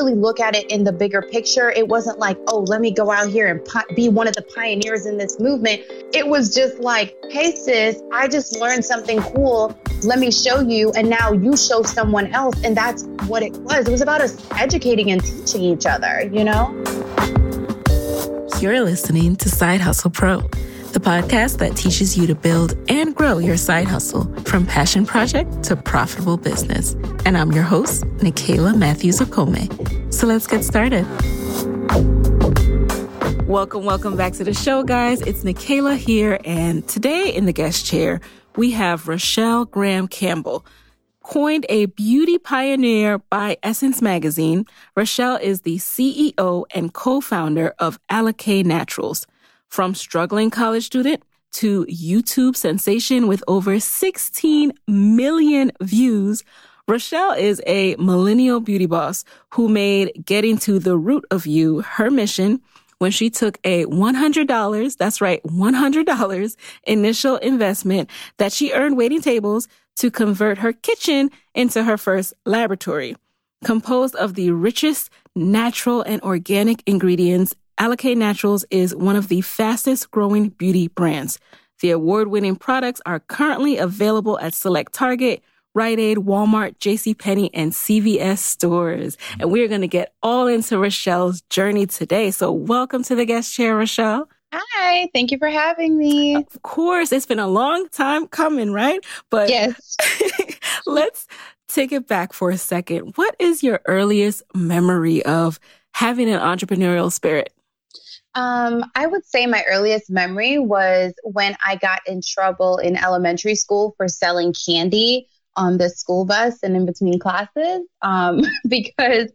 really look at it in the bigger picture. It wasn't like, oh, let me go out here and be one of the pioneers in this movement. It was just like, hey, sis, I just learned something cool. Let me show you. And now you show someone else. And that's what it was. It was about us educating and teaching each other, you know? You're listening to Side Hustle Pro, the podcast that teaches you to build and grow your side hustle from passion project to profitable business. And I'm your host, Nicaila Matthews-Okome. So let's get started. Welcome back to the show, guys. It's Nicaila here. And today in the guest chair, we have Rochelle Graham-Campbell. Coined a beauty pioneer by Essence Magazine, Rochelle is the CEO and co-founder of Alikay Naturals. From struggling college student to YouTube sensation with over 16 million views, Rochelle is a millennial beauty boss who made getting to the root of you her mission when she took a $100, that's right, $100 initial investment that she earned waiting tables to convert her kitchen into her first laboratory. Composed of the richest natural and organic ingredients, Alikay Naturals is one of the fastest growing beauty brands. The award-winning products are currently available at select Target, Rite Aid, Walmart, JCPenney, and CVS stores. And we're going to get all into Rochelle's journey today. So welcome to the guest chair, Rochelle. Hi, thank you for having me. Of course, it's been a long time coming, right? But yes. Let's take it back for a second. What is your earliest memory of having an entrepreneurial spirit? I would say my earliest memory was when I got in trouble in elementary school for selling candy on the school bus and in between classes, because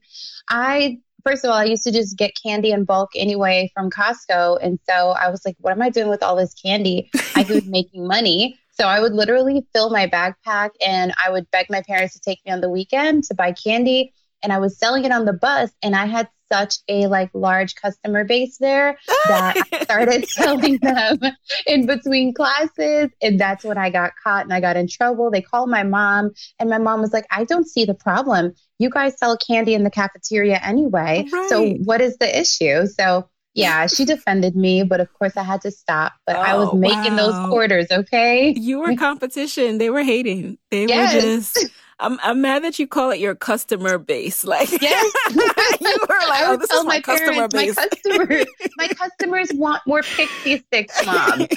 first of all, I used to just get candy in bulk anyway from Costco. And so I was like, what am I doing with all this candy? I was making money. So I would literally fill my backpack and I would beg my parents to take me on the weekend to buy candy. And I was selling it on the bus. And I had such a large customer base there that I started selling them in between classes. And that's when I got caught and I got in trouble. They called my mom and my mom was like, I don't see the problem. You guys sell candy in the cafeteria anyway. Right. So what is the issue? So yeah, she defended me, but of course I had to stop. But I was making those quarters, okay? You were competition. They were hating. They were just... I'm mad that you call it your customer base. Yes. You were like, I would tell my parents, my customers want more pixie sticks, Mom.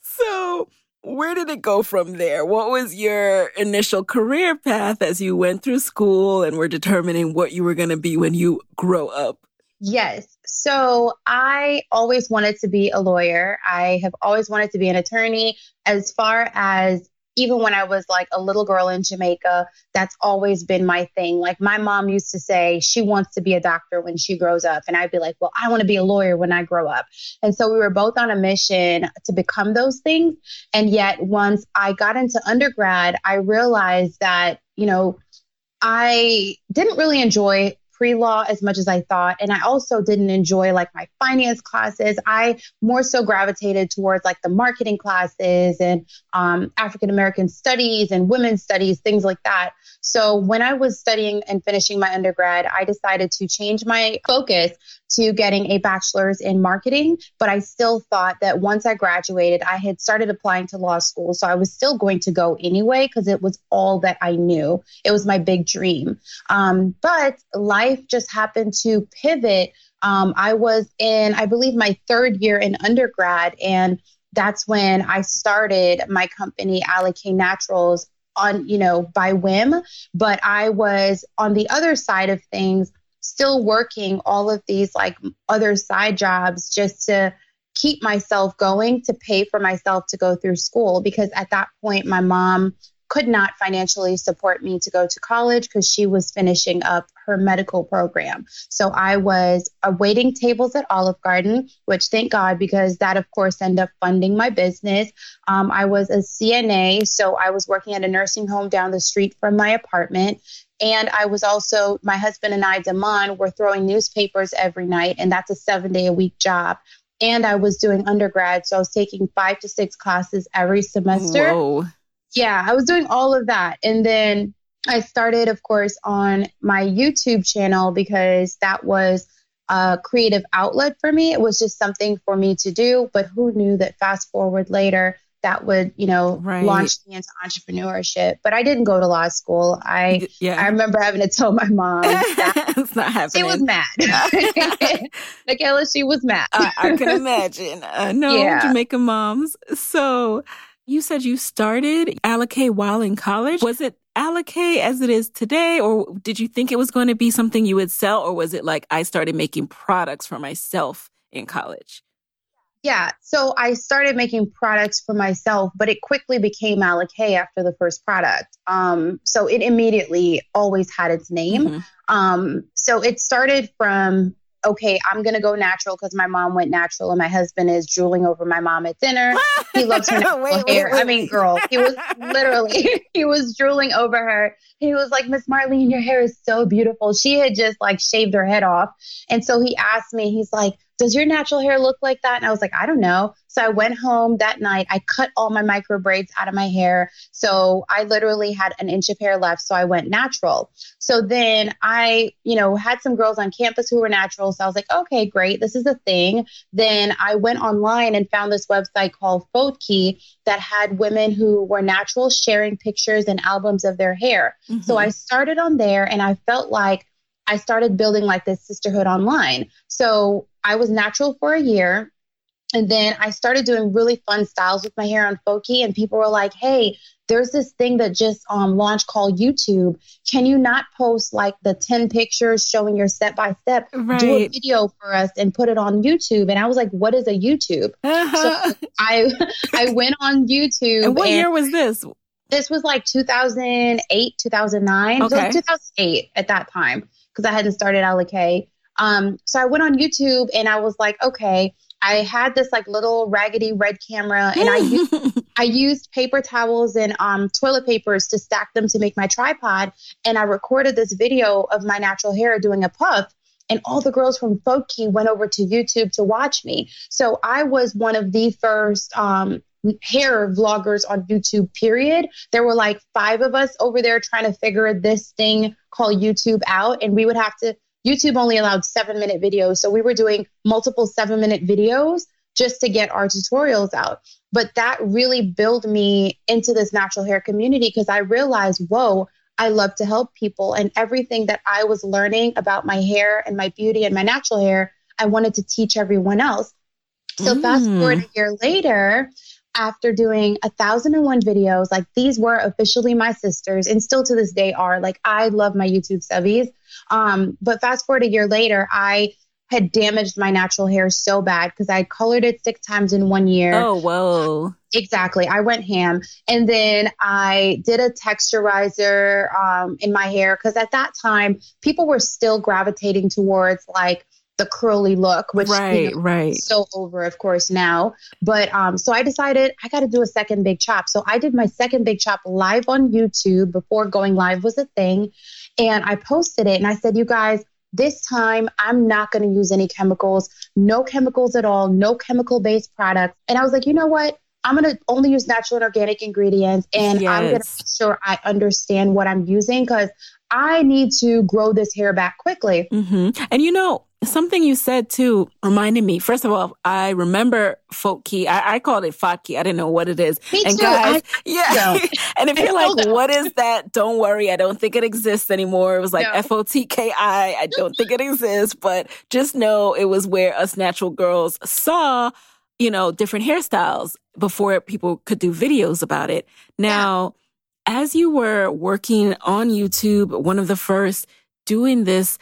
So where did it go from there? What was your initial career path as you went through school and were determining what you were going to be when you grow up? Yes. So I always wanted to be a lawyer. I have always wanted to be an attorney. As far as even when I was a little girl in Jamaica, that's always been my thing. My mom used to say she wants to be a doctor when she grows up. And I'd be like, well, I want to be a lawyer when I grow up. And so we were both on a mission to become those things. And yet once I got into undergrad, I realized that, I didn't really enjoy pre-law as much as I thought. And I also didn't enjoy my finance classes. I more so gravitated towards the marketing classes and African-American studies and women's studies, things like that. So when I was studying and finishing my undergrad, I decided to change my focus to getting a bachelor's in marketing. But I still thought that once I graduated, I had started applying to law school. So I was still going to go anyway, because it was all that I knew. It was my big dream. But life just happened to pivot. I was in, I believe, my third year in undergrad, and that's when I started my company, Alikay Naturals, on by whim. But I was on the other side of things, still working all of these other side jobs just to keep myself going, to pay for myself to go through school, because at that point, my mom could not financially support me to go to college because she was finishing up her medical program. So I was waiting tables at Olive Garden, which thank God, because that of course ended up funding my business. I was a CNA, so I was working at a nursing home down the street from my apartment. And I was also, my husband and I, Damon, were throwing newspapers every night, and that's a 7-day-a-week job. And I was doing undergrad, so I was taking 5 to 6 classes every semester. Whoa. Yeah, I was doing all of that. And then I started, of course, on my YouTube channel because that was a creative outlet for me. It was just something for me to do. But who knew that fast forward later, that would, you know, launch me into entrepreneurship. But I didn't go to law school. I remember having to tell my mom that it's not happening. She was mad. Nicaila, she was mad. I can imagine. Jamaican moms. So you said you started Alikay while in college. Was it Alikay as it is today, or did you think it was going to be something you would sell, or was it like I started making products for myself in college? Yeah, so I started making products for myself, but it quickly became Alikay after the first product. So it immediately always had its name. Mm-hmm. So it started from, okay, I'm going to go natural because my mom went natural and my husband is drooling over my mom at dinner. He loves her natural hair. I mean, girl, he was drooling over her. He was like, Miss Marlene, your hair is so beautiful. She had just like shaved her head off. And so he asked me, he's like, does your natural hair look like that? And I was like, I don't know. So I went home that night. I cut all my micro braids out of my hair. So I literally had an inch of hair left. So I went natural. So then I, had some girls on campus who were natural. So I was like, okay, great. This is a thing. Then I went online and found this website called Fotki that had women who were natural sharing pictures and albums of their hair. Mm-hmm. So I started on there and I felt like I started building like this sisterhood online. So I was natural for a year. And then I started doing really fun styles with my hair on Fotki. And people were like, hey, there's this thing that just launched called YouTube. Can you not post like the 10 pictures showing your step-by-step? Right. Do a video for us and put it on YouTube. And I was like, what is a YouTube? Uh-huh. So I went on YouTube. And what year was this? This was like 2008, 2009. Okay. It was 2008 at that time because I hadn't started Alikay. So I went on YouTube and I was like, okay, I had this like little raggedy red camera and I used paper towels and toilet papers to stack them to make my tripod. And I recorded this video of my natural hair doing a puff. And all the girls from Fotki went over to YouTube to watch me. So I was one of the first hair vloggers on YouTube, period. There were like 5 of us over there trying to figure this thing called YouTube out. And we would have to, YouTube only allowed 7-minute videos. So we were doing multiple 7-minute videos just to get our tutorials out. But that really built me into this natural hair community because I realized, whoa, I love to help people. And everything that I was learning about my hair and my beauty and my natural hair, I wanted to teach everyone else. So fast forward a year later, after doing 1,001 videos, like these were officially my sisters and still to this day are. Like I love my YouTube subbies. But fast forward a year later, I had damaged my natural hair so bad because I colored it 6 times in 1 year. Oh, whoa. Exactly. I went ham. And then I did a texturizer in my hair because at that time, people were still gravitating towards like the curly look, which is so over, of course, now. But so I decided I got to do a second big chop. So I did my second big chop live on YouTube before going live was a thing. And I posted it and I said, you guys, this time I'm not going to use any chemicals, no chemicals at all, no chemical-based products. And I was like, you know what? I'm going to only use natural and organic ingredients. And I'm going to make sure I understand what I'm using because I need to grow this hair back quickly. Mm-hmm. And something you said too reminded me. First of all, I remember Fotki. I called it Fotki. I didn't know what it is. Me and too. Guys, and if you're like, what is that? Don't worry. I don't think it exists anymore. It was like F-O-T-K-I. I don't think it exists, but just know it was where us natural girls saw, different hairstyles before people could do videos about it. Now, as you were working on YouTube, one of the first doing this,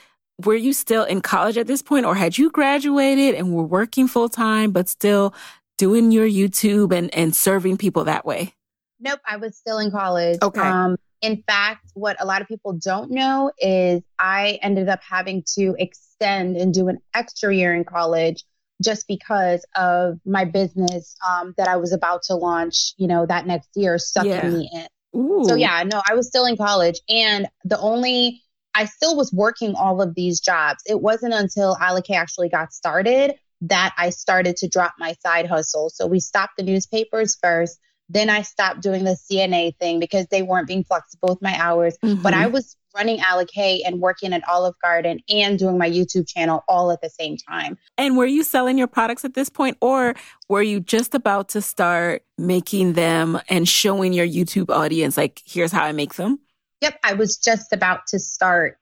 were you still in college at this point or had you graduated and were working full time, but still doing your YouTube and serving people that way? Nope. I was still in college. Okay. In fact, what a lot of people don't know is I ended up having to extend and do an extra year in college just because of my business that I was about to launch, that next year sucked me in. Ooh. So I was still in college and I still was working all of these jobs. It wasn't until Alikay actually got started that I started to drop my side hustle. So we stopped the newspapers first. Then I stopped doing the CNA thing because they weren't being flexible with my hours. Mm-hmm. But I was running Alikay and working at Olive Garden and doing my YouTube channel all at the same time. And were you selling your products at this point, or were you just about to start making them and showing your YouTube audience, like, here's how I make them? Yep, I was just about to start.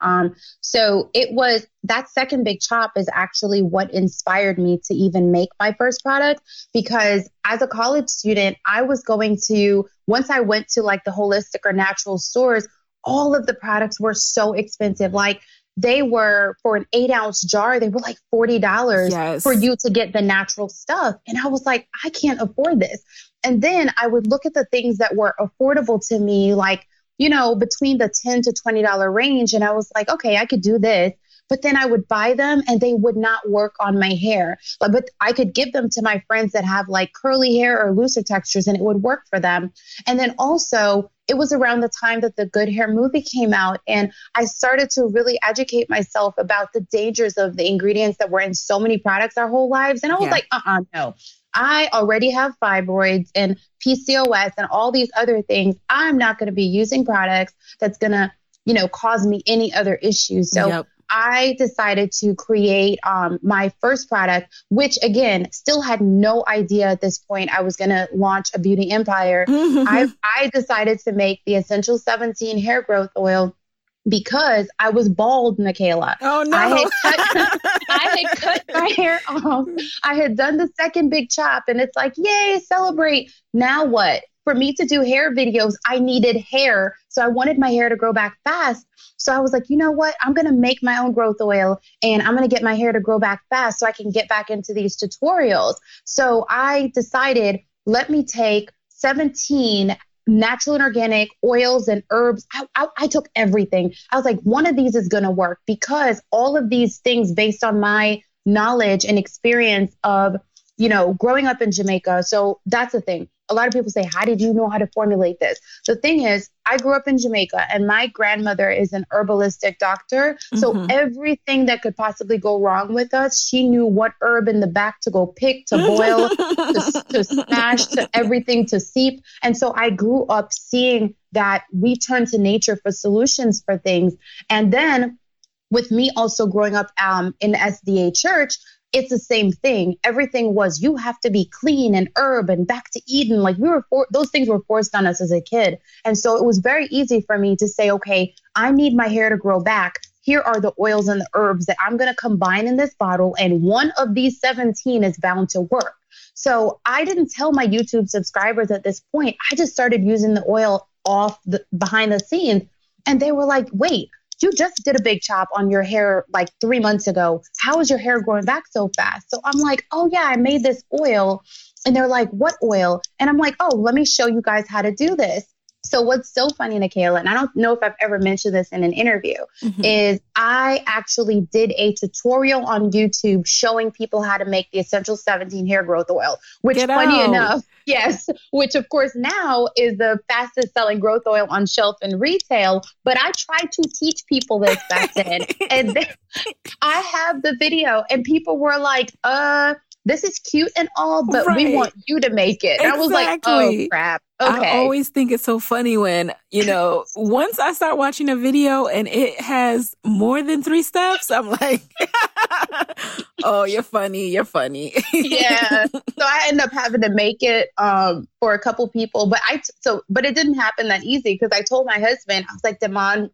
So it was, that second big chop is actually what inspired me to even make my first product, because as a college student, I was going to, once I went to like the holistic or natural stores, all of the products were so expensive. Like they were, for an 8-ounce jar, they were like $40 yes. for you to get the natural stuff. And I was like, I can't afford this. And then I would look at the things that were affordable to me, like, you know, between the $10 to $20 range. And I was like, okay, I could do this. But then I would buy them and they would not work on my hair. But I could give them to my friends that have like curly hair or looser textures and it would work for them. And then also it was around the time that the Good Hair movie came out, and I started to really educate myself about the dangers of the ingredients that were in so many products our whole lives. And I was like, no. I already have fibroids and PCOS and all these other things. I'm not going to be using products that's going to, you know, cause me any other issues. So I decided to create my first product, which again, still had no idea at this point I was going to launch a beauty empire. I decided to make the Essential 17 hair growth oil, because I was bald, Nicaila. Oh, no. I had cut my hair off. I had done the second big chop, and it's like, yay, celebrate. Now what? For me to do hair videos, I needed hair. So I wanted my hair to grow back fast. So I was like, you know what? I'm going to make my own growth oil, and I'm going to get my hair to grow back fast so I can get back into these tutorials. So I decided, let me take 17 natural and organic oils and herbs. I took everything. I was like, one of these is going to work, because all of these things based on my knowledge and experience of, you know, growing up in Jamaica. So that's the thing. A lot of people say, how did you know how to formulate this? The thing is, I grew up in Jamaica and my grandmother is an herbalistic doctor. So everything that could possibly go wrong with us, she knew what herb in the back to go pick, to boil, to smash, to everything, to seep. And so I grew up seeing that we turn to nature for solutions for things. And then with me also growing up in the SDA church, it's the same thing. Everything was, you have to be clean and herb and back to Eden. Like we were, those things were forced on us as a kid. And so it was very easy for me to say, okay, I need my hair to grow back. Here are the oils and the herbs that I'm going to combine in this bottle. And one of these 17 is bound to work. So I didn't tell my YouTube subscribers at this point. I just started using the oil behind the scenes. And they were like, wait, you just did a big chop on your hair like 3 months ago. How is your hair growing back so fast? So I'm like, oh yeah, I made this oil. And they're like, what oil? And I'm like, oh, let me show you guys how to do this. So what's so funny, Nicaila, and I don't know if I've ever mentioned this in an interview, is I actually did a tutorial on YouTube showing people how to make the Essential 17 hair growth oil, which enough, yes, which of course now is the fastest selling growth oil on shelf in retail. But I tried to teach people this back then. And then I have the video and people were like, this is cute and all, but we want you to make it. And I was like, oh, crap. Okay. I always think it's so funny when, you know, once I start watching a video and it has more than 3 steps, I'm like, oh, you're funny. Yeah. So I ended up having to make it for a couple people. But but it didn't happen that easy, because I told my husband, I was like, Damon,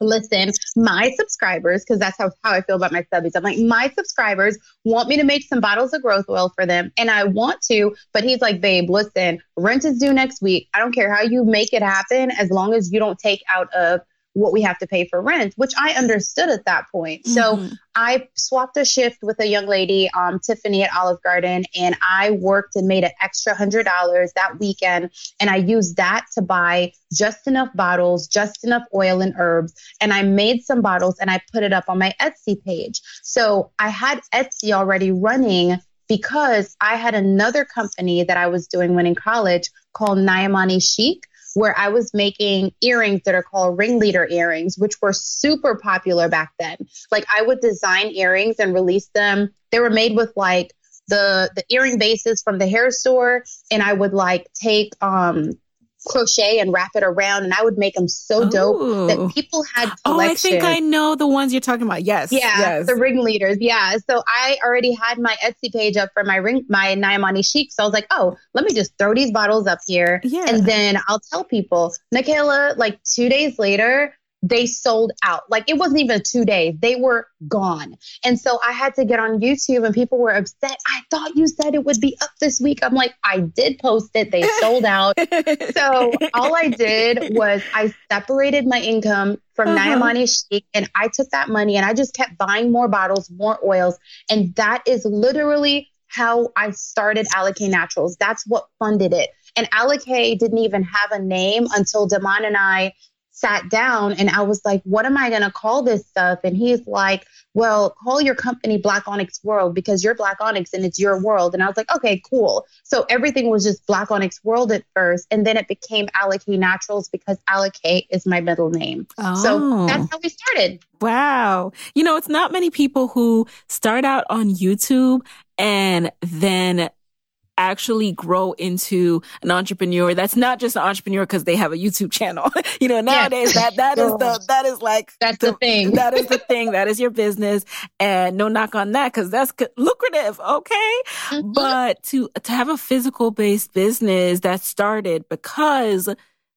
listen, my subscribers, because that's how I feel about my subbies. I'm like, my subscribers want me to make some bottles of growth oil for them. And I want to, but he's like, babe, listen, rent is due next week. I don't care how you make it happen, as long as you don't take out of what we have to pay for rent, which I understood at that point. So I swapped a shift with a young lady, Tiffany at Olive Garden, and I worked and made an extra $100 that weekend. And I used that to buy just enough bottles, just enough oil and herbs. And I made some bottles and I put it up on my Etsy page. So I had Etsy already running, because I had another company that I was doing when in college called Nyamani Chic, where I was making earrings that are called ringleader earrings, which were super popular back then. Like I would design earrings and release them. They were made with like the earring bases from the hair store, and I would like take crochet and wrap it around, and I would make them so dope that people had collections. Oh, I think I know the ones you're talking about. Yes. Yeah. Yes. The ringleaders. Yeah. So I already had my Etsy page up for my Nyamani Chic. So I was like, oh, let me just throw these bottles up here. Yeah. And then I'll tell people, Nicaila, like 2 days later, they sold out. Like it wasn't even 2 days. They were gone. And so I had to get on YouTube and people were upset. I thought you said it would be up this week. I'm like, I did post it. They sold out. So all I did was I separated my income from Nyamani Chic, and I took that money and I just kept buying more bottles, more oils. And that is literally how I started Alikay Naturals. That's what funded it. And Alikay didn't even have a name until Damon and I sat down and I was like, what am I going to call this stuff? And he's like, well, call your company Black Onyx World because you're Black Onyx and it's your world. And I was like, okay, cool. So everything was just Black Onyx World at first. And then it became Alikay Naturals because Alikay is my middle name. Oh. So that's how we started. Wow. You know, it's not many people who start out on YouTube and then actually grow into an entrepreneur that's not just an entrepreneur because they have a YouTube channel. You know, nowadays that is the thing. That is your business. And no knock on that because that's lucrative. Okay. Mm-hmm. But to have a physical based business that started because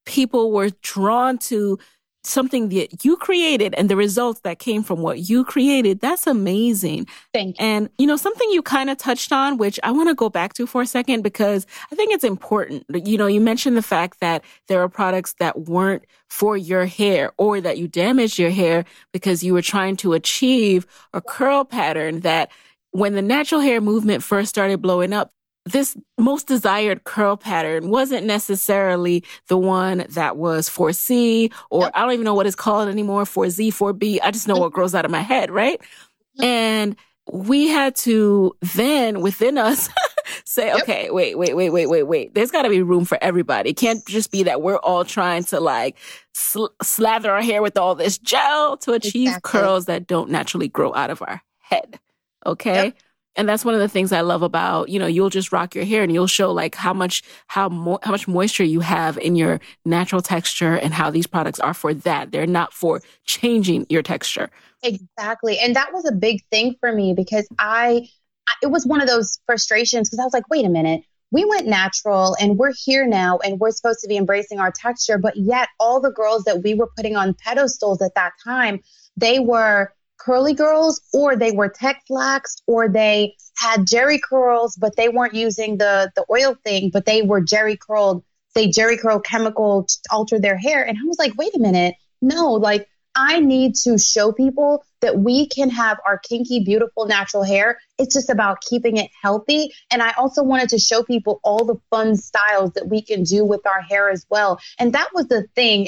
people were drawn to something that you created and the results that came from what you created. That's amazing. Thank you. And, you know, something you kind of touched on, which I want to go back to for a second, because I think it's important. You know, you mentioned the fact that there are products that weren't for your hair or that you damaged your hair because you were trying to achieve a curl pattern that when the natural hair movement first started blowing up, this most desired curl pattern wasn't necessarily the one that was 4C or I don't even know what it's called anymore, 4Z, 4B. I just know what grows out of my head, right? And we had to then within us say, okay, wait. There's got to be room for everybody. It can't just be that we're all trying to like slather our hair with all this gel to achieve curls that don't naturally grow out of our head, okay? Yep. And that's one of the things I love about, you know, you'll just rock your hair and you'll show like how much moisture you have in your natural texture and how these products are for that. They're not for changing your texture. Exactly. And that was a big thing for me because it was one of those frustrations because I was like, wait a minute, we went natural and we're here now and we're supposed to be embracing our texture. But yet all the girls that we were putting on pedestals at that time, they were curly girls, or they were tech flaxed, or they had jerry curls, but they weren't using the oil thing, but they were jerry curled. They jerry curl chemical to alter their hair. And I was like, wait a minute. No, like I need to show people that we can have our kinky, beautiful, natural hair. It's just about keeping it healthy. And I also wanted to show people all the fun styles that we can do with our hair as well. And that was the thing.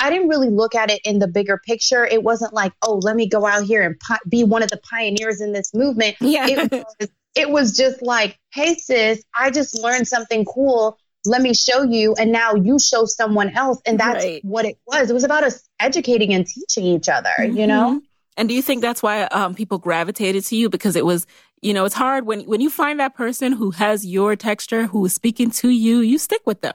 I didn't really look at it in the bigger picture. It wasn't like, oh, let me go out here and be one of the pioneers in this movement. Yeah. It was just like, hey, sis, I just learned something cool. Let me show you. And now you show someone else. And that's what it was. It was about us educating and teaching each other, you know? And do you think that's why people gravitated to you? Because it was, you know, it's hard when you find that person who has your texture, who is speaking to you, you stick with them.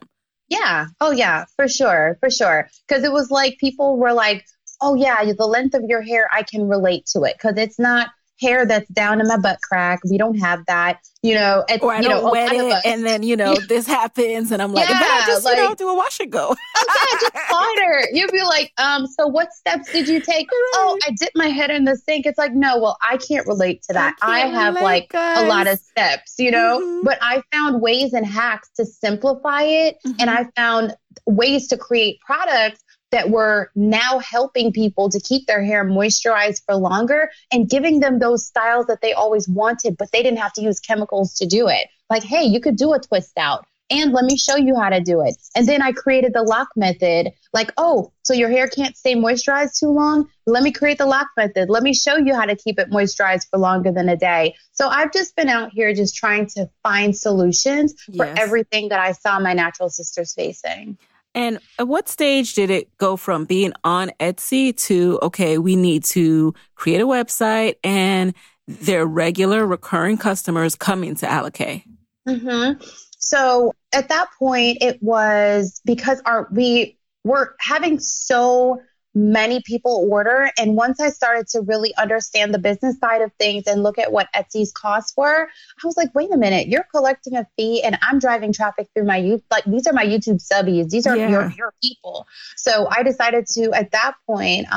Yeah. Oh, yeah, for sure. For sure. Because it was like people were like, oh, yeah, the length of your hair, I can relate to it because it's not hair that's down in my butt crack. We don't have that, you know. It's, or I don't wet it and then, you know, this happens and I'm like, yeah, I just, like, you know, do a wash and go. Oh, yeah, just water. You'd be like, so what steps did you take? Oh, I dipped my head in the sink. It's like, no, well, I can't relate to that. I have like guys. A lot of steps, you know, but I found ways and hacks to simplify it. And I found ways to create products that were now helping people to keep their hair moisturized for longer and giving them those styles that they always wanted, but they didn't have to use chemicals to do it. Like, hey, you could do a twist out and let me show you how to do it. And then I created the lock method. Like, oh, so your hair can't stay moisturized too long? Let me create the lock method. Let me show you how to keep it moisturized for longer than a day. So I've just been out here just trying to find solutions for everything that I saw my natural sisters facing. And at what stage did it go from being on Etsy to, okay, we need to create a website and their regular recurring customers coming to Alikay? Mm-hmm. So at that point, it was because we were having so many people order. And once I started to really understand the business side of things and look at what Etsy's costs were, I was like, wait a minute, you're collecting a fee and I'm driving traffic through my YouTube. Like, these are my YouTube subbies. These are your people. So I decided to, at that point,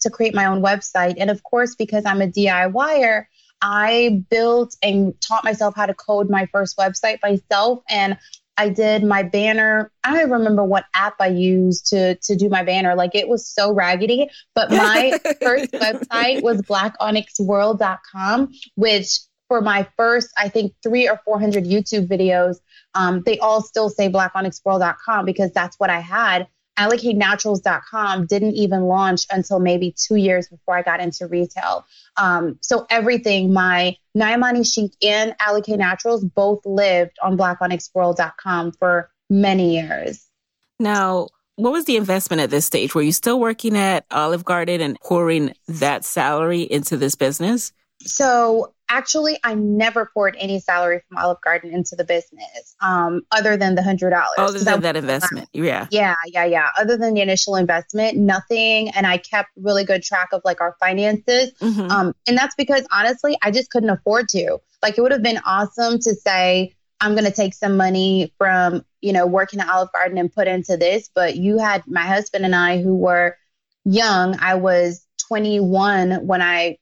to create my own website. And of course, because I'm a DIYer, I built and taught myself how to code my first website myself. And I did my banner. I don't even remember what app I used to do my banner. Like, it was so raggedy, but my first website was blackonyxworld.com, which for my first, I think 300 or 400 YouTube videos, they all still say blackonyxworld.com because that's what I had. AlikayNaturals.com didn't even launch until maybe 2 years before I got into retail. So everything, my Nyamani Chic and Alikay Naturals both lived on BlackOnyxWorld.com for many years. Now, what was the investment at this stage? Were you still working at Olive Garden and pouring that salary into this business? So actually, I never poured any salary from Olive Garden into the business, other than the $100. Other than that investment, Yeah. Other than the initial investment, nothing. And I kept really good track of like our finances. Mm-hmm. And that's because honestly, I just couldn't afford to. Like, it would have been awesome to say, I'm going to take some money from, you know, working at Olive Garden and put into this. But you had my husband and I, who were young. I was 22 when I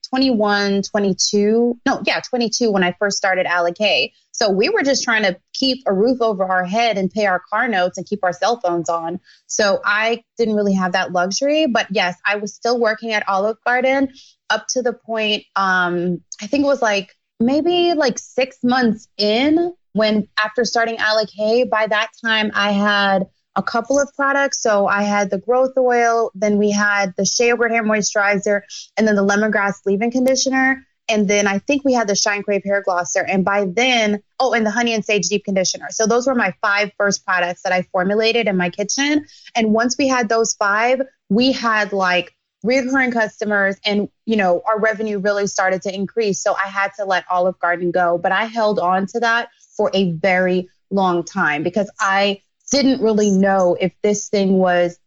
first started Alikay. So we were just trying to keep a roof over our head and pay our car notes and keep our cell phones on. So I didn't really have that luxury, but yes, I was still working at Olive Garden up to the point, I think it was like maybe like 6 months in when, after starting Alikay, by that time I had a couple of products. So I had the growth oil, then we had the Shea Yogurt Hair Moisturizer, and then the Lemongrass Leave-In Conditioner. And then I think we had the Shine Crave Hair Glosser. And by then, and the Honey and Sage Deep Conditioner. So those were my 5 first products that I formulated in my kitchen. And once we had those 5, we had like recurring customers and, you know, our revenue really started to increase. So I had to let Olive Garden go, but I held on to that for a very long time because I didn't really know if this thing was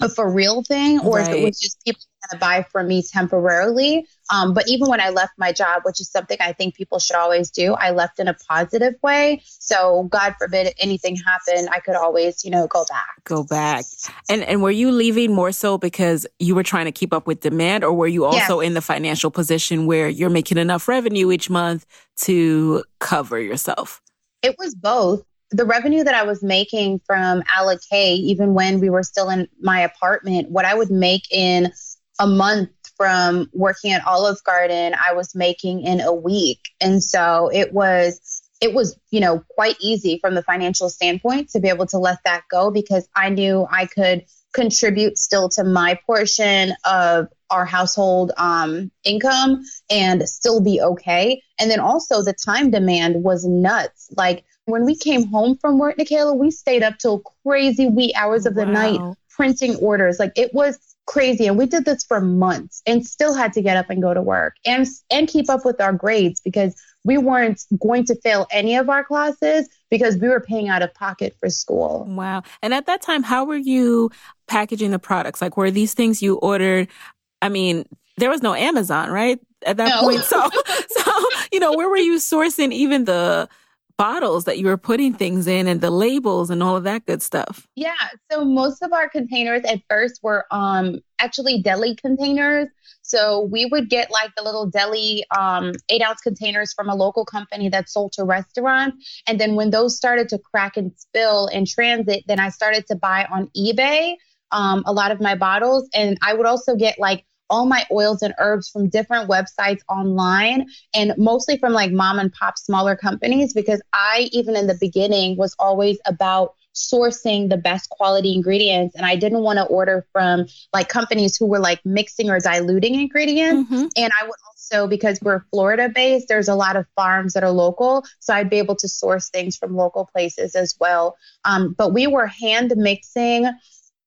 a for real thing or if it was just people going to buy from me temporarily. But even when I left my job, which is something I think people should always do, I left in a positive way. So God forbid if anything happened, I could always, you know, go back. And were you leaving more so because you were trying to keep up with demand, or were you also in the financial position where you're making enough revenue each month to cover yourself? It was both. The revenue that I was making from Alikay, even when we were still in my apartment, what I would make in a month from working at Olive Garden, I was making in a week. And so it was, you know, quite easy from the financial standpoint to be able to let that go because I knew I could contribute still to my portion of our household income and still be okay. And then also the time demand was nuts. Like, when we came home from work, Nicaila, we stayed up till crazy wee hours of the night printing orders. Like, it was crazy. And we did this for months and still had to get up and go to work and keep up with our grades because we weren't going to fail any of our classes because we were paying out of pocket for school. Wow. And at that time, how were you packaging the products? Like, were these things you ordered? I mean, there was no Amazon, right? At that point. So, you know, where were you sourcing even the bottles that you were putting things in and the labels and all of that good stuff? Yeah. So most of our containers at first were actually deli containers. So we would get like the little deli 8-ounce containers from a local company that sold to restaurants. And then when those started to crack and spill in transit, then I started to buy on eBay a lot of my bottles. And I would also get like all my oils and herbs from different websites online and mostly from like mom and pop smaller companies, because I, even in the beginning, was always about sourcing the best quality ingredients. And I didn't want to order from like companies who were like mixing or diluting ingredients. Mm-hmm. And I would also, because we're Florida based, there's a lot of farms that are local. So I'd be able to source things from local places as well. But we were hand mixing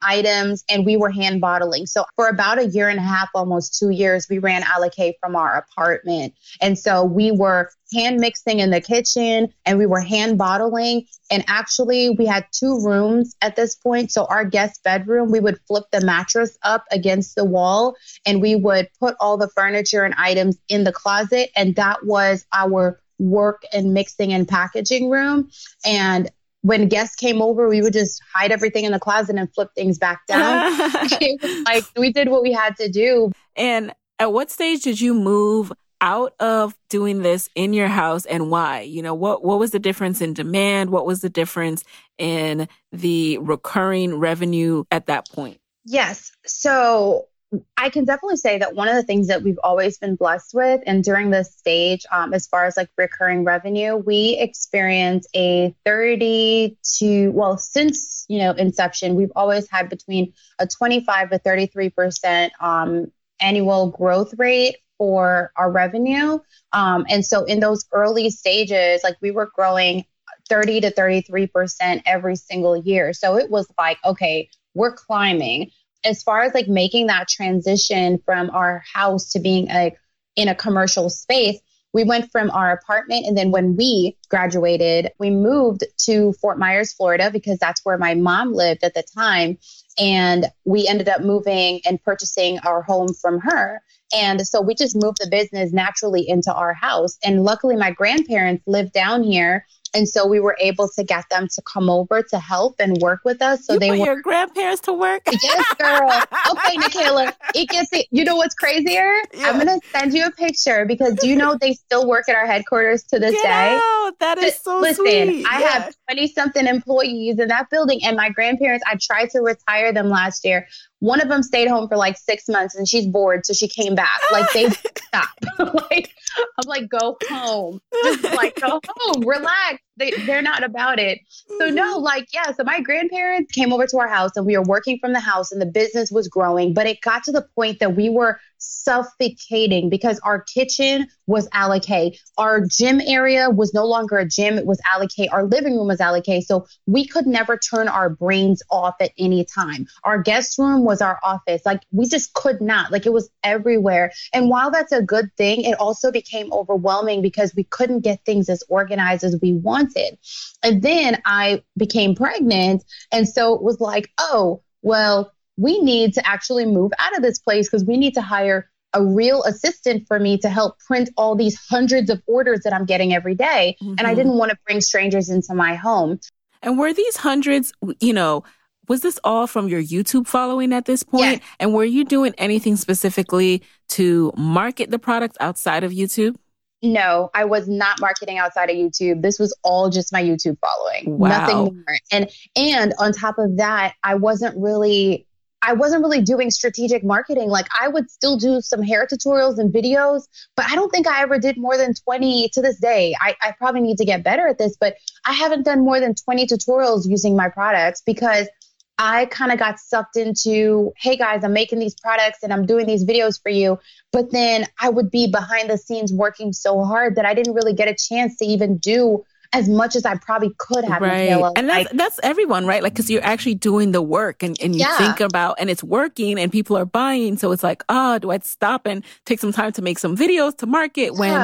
items, and we were hand bottling. So for about a year and a half, almost 2 years, we ran Alikay from our apartment. And so we were hand mixing in the kitchen and we were hand bottling. And actually we had two rooms at this point. So our guest bedroom, we would flip the mattress up against the wall and we would put all the furniture and items in the closet. And that was our work and mixing and packaging room. And when guests came over, we would just hide everything in the closet and flip things back down. Like, we did what we had to do. And at what stage did you move out of doing this in your house, and why? You know, what was the difference in demand? What was the difference in the recurring revenue at that point? Yes. So I can definitely say that one of the things that we've always been blessed with, and during this stage, as far as like recurring revenue, we experienced a 30 to, since, you know, inception, we've always had between a 25 to 33% annual growth rate for our revenue. And so in those early stages, like we were growing 30 to 33% every single year. So it was like, okay, we're climbing. As far as like making that transition from our house to being in a commercial space, we went from our apartment. And then when we graduated, we moved to Fort Myers, Florida, because that's where my mom lived at the time. And we ended up moving and purchasing our home from her. And so we just moved the business naturally into our house. And luckily, my grandparents lived down here. And so we were able to get them to come over to help and work with us. So they put your grandparents to work? Yes, girl. Okay, Nicaila, it gets it. You know what's crazier? Yeah. I'm going to send you a picture because, you know, they still work at our headquarters to this day. Out. That is so sweet. Listen, I have 20-something employees in that building. And my grandparents, I tried to retire them last year. One of them stayed home for like 6 months and she's bored. So she came back. Like, they stop. Like, I'm like, go home. Just like, go home, relax. They're not about it. So no, like, yeah. So my grandparents came over to our house and we were working from the house and the business was growing, but it got to the point that we were suffocating because our kitchen was Alikay. Our gym area was no longer a gym. It was Alikay. Our living room was Alikay. So we could never turn our brains off at any time. Our guest room was our office. Like, we just could not, like, it was everywhere. And while that's a good thing, it also became overwhelming because we couldn't get things as organized as we wanted. And then I became pregnant. And so it was like, oh, well, we need to actually move out of this place because we need to hire a real assistant for me to help print all these hundreds of orders that I'm getting every day. Mm-hmm. And I didn't want to bring strangers into my home. And were these hundreds, you know, was this all from your YouTube following at this point? Yes. And were you doing anything specifically to market the product outside of YouTube? No, I was not marketing outside of YouTube. This was all just my YouTube following. Wow. Nothing more. And on top of that, I wasn't really doing strategic marketing. Like, I would still do some hair tutorials and videos, but I don't think I ever did more than 20 to this day. I probably need to get better at this, but I haven't done more than 20 tutorials using my products because I kind of got sucked into, hey guys, I'm making these products and I'm doing these videos for you. But then I would be behind the scenes working so hard that I didn't really get a chance to even do as much as I probably could have. Right. And that's everyone, right? Like, because you're actually doing the work and you think about, and it's working and people are buying. So it's like, oh, do I stop and take some time to make some videos to market when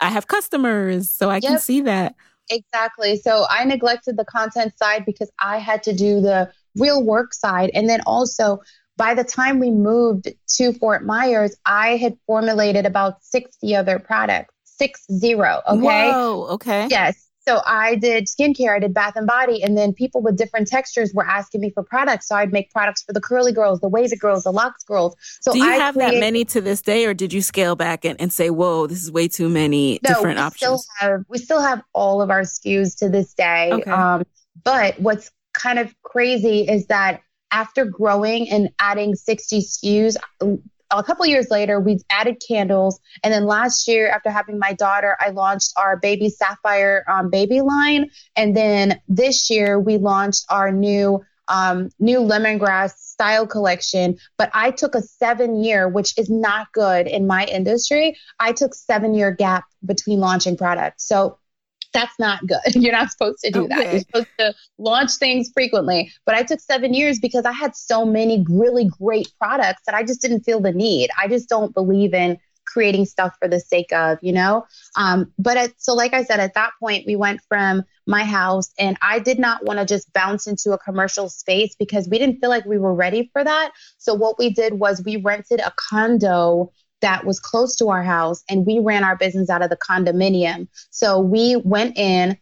I have customers? So I can see that. Exactly. So I neglected the content side because I had to do the real work side. And then also, by the time we moved to Fort Myers, I had formulated about 60 other products. 60. Okay. Whoa, okay. Yes. So I did skincare, I did bath and body, and then people with different textures were asking me for products. So I'd make products for the curly girls, the wavy girls, the locks girls. So do you have that many to this day, or did you scale back and say, whoa, this is way too many different options? We still have all of our SKUs to this day. Okay. But what's kind of crazy is that after growing and adding 60 SKUs, a couple of years later, we've added candles. And then last year, after having my daughter, I launched our Baby Sapphire baby line. And then this year, we launched our new lemongrass style collection. But I took a 7-year, which is not good in my industry. I took 7-year gap between launching products. So That's not good. You're not supposed to do that. You're supposed to launch things frequently. But I took 7 years because I had so many really great products that I just didn't feel the need. I just don't believe in creating stuff for the sake of, you know? So like I said, at that point, we went from my house and I did not want to just bounce into a commercial space because we didn't feel like we were ready for that. So what we did was we rented a condo that was close to our house and we ran our business out of the condominium. So we went in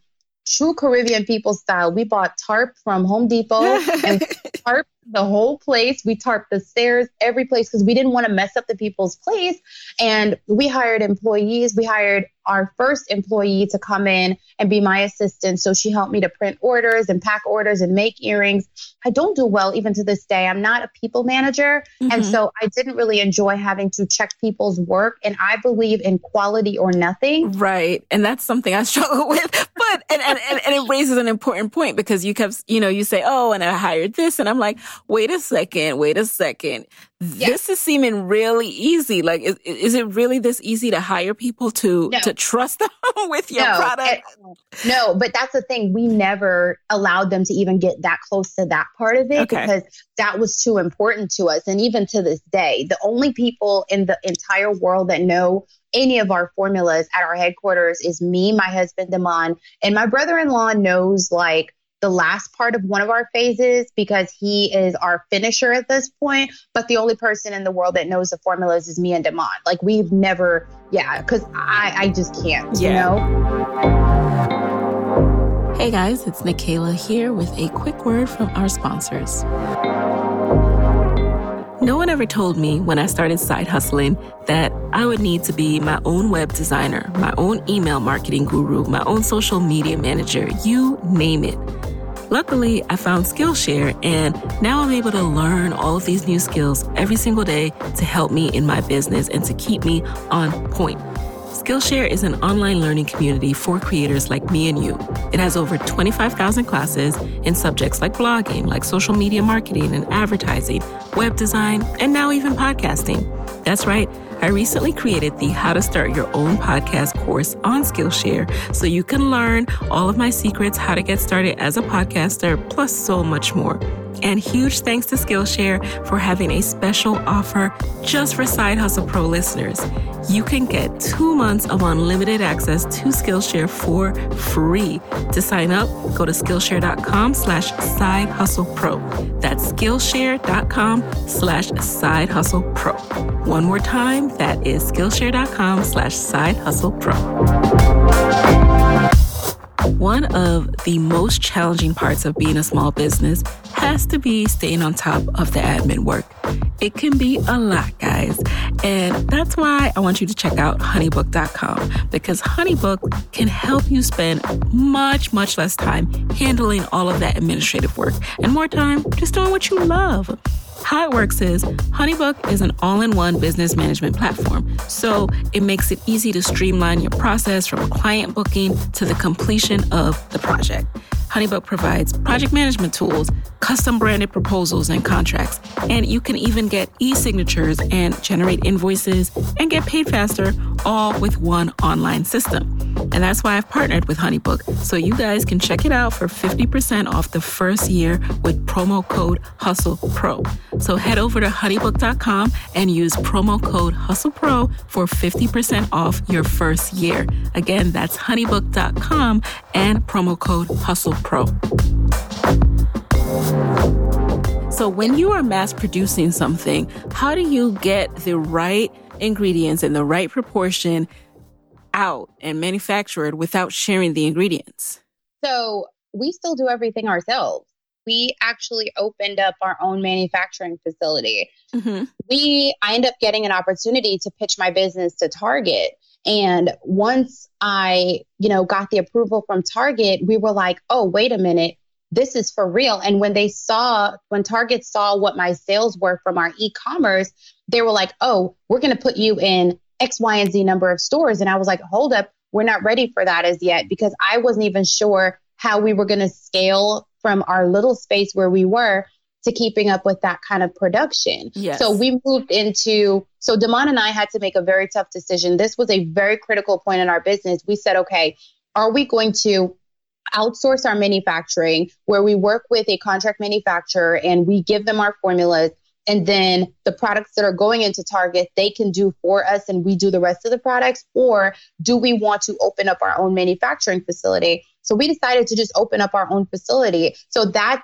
true Caribbean people style. We bought tarp from Home Depot and tarp the whole place. We tarped the stairs, every place, because we didn't want to mess up the people's place. And we hired employees. We hired our first employee to come in and be my assistant. So she helped me to print orders and pack orders and make earrings. I don't do well even to this day. I'm not a people manager. Mm-hmm. And so I didn't really enjoy having to check people's work. And I believe in quality or nothing. Right. And that's something I struggle with. But and it raises an important point because you kept, you know, you say, oh, and I hired this. And I'm like, wait a second. Yes. This is seeming really easy. Like, is it really this easy to hire people to trust them with your product? No, but that's the thing. We never allowed them to even get that close to that part of it because that was too important to us. And even to this day, the only people in the entire world that know any of our formulas at our headquarters is me, my husband, Damon, and my brother-in-law knows like the last part of one of our phases because he is our finisher at this point. But the only person in the world that knows the formulas is me and Damon. Like we've never, because I just can't, you know? Hey guys, it's Nicaila here with a quick word from our sponsors. No one ever told me when I started side hustling that I would need to be my own web designer, my own email marketing guru, my own social media manager, you name it. Luckily, I found Skillshare, and now I'm able to learn all of these new skills every single day to help me in my business and to keep me on point. Skillshare is an online learning community for creators like me and you. It has over 25,000 classes in subjects like blogging, like social media marketing and advertising, web design, and now even podcasting. That's right. I recently created the How to Start Your Own Podcast course on Skillshare, so you can learn all of my secrets, how to get started as a podcaster, plus so much more. And huge thanks to Skillshare for having a special offer just for Side Hustle Pro listeners. You can get 2 months of unlimited access to Skillshare for free. To sign up, go to Skillshare.com/Side Hustle Pro. That's Skillshare.com/Side Hustle Pro. One more time, that is Skillshare.com/Side Hustle Pro. One of the most challenging parts of being a small business has to be staying on top of the admin work. It can be a lot, guys. And that's why I want you to check out HoneyBook.com, because HoneyBook can help you spend much, much less time handling all of that administrative work and more time just doing what you love. How it works is HoneyBook is an all-in-one business management platform, so it makes it easy to streamline your process from client booking to the completion of the project. HoneyBook provides project management tools, custom branded proposals and contracts, and you can even get e-signatures and generate invoices and get paid faster, all with one online system. And that's why I've partnered with HoneyBook, so you guys can check it out for 50% off the first year with promo code HustlePro. So head over to honeybook.com and use promo code HustlePro for 50% off your first year. Again, that's honeybook.com and promo code HustlePro. So when you are mass producing something, how do you get the right ingredients in the right proportion out and manufactured without sharing the ingredients? So we still do everything ourselves. We actually opened up our own manufacturing facility. Mm-hmm. I ended up getting an opportunity to pitch my business to Target. And once I, got the approval from Target, we were like, oh, wait a minute, this is for real. And when Target saw what my sales were from our e-commerce, they were like, oh, we're going to put you in X, Y, and Z number of stores. And I was like, hold up, we're not ready for that as yet, because I wasn't even sure how we were going to scale from our little space where we were to keeping up with that kind of production. Yes. So we moved into, Damon and I had to make a very tough decision. This was a very critical point in our business. We said, okay, are we going to outsource our manufacturing, where we work with a contract manufacturer and we give them our formulas, and then the products that are going into Target, they can do for us and we do the rest of the products? Or do we want to open up our own manufacturing facility? So we decided to just open up our own facility. So that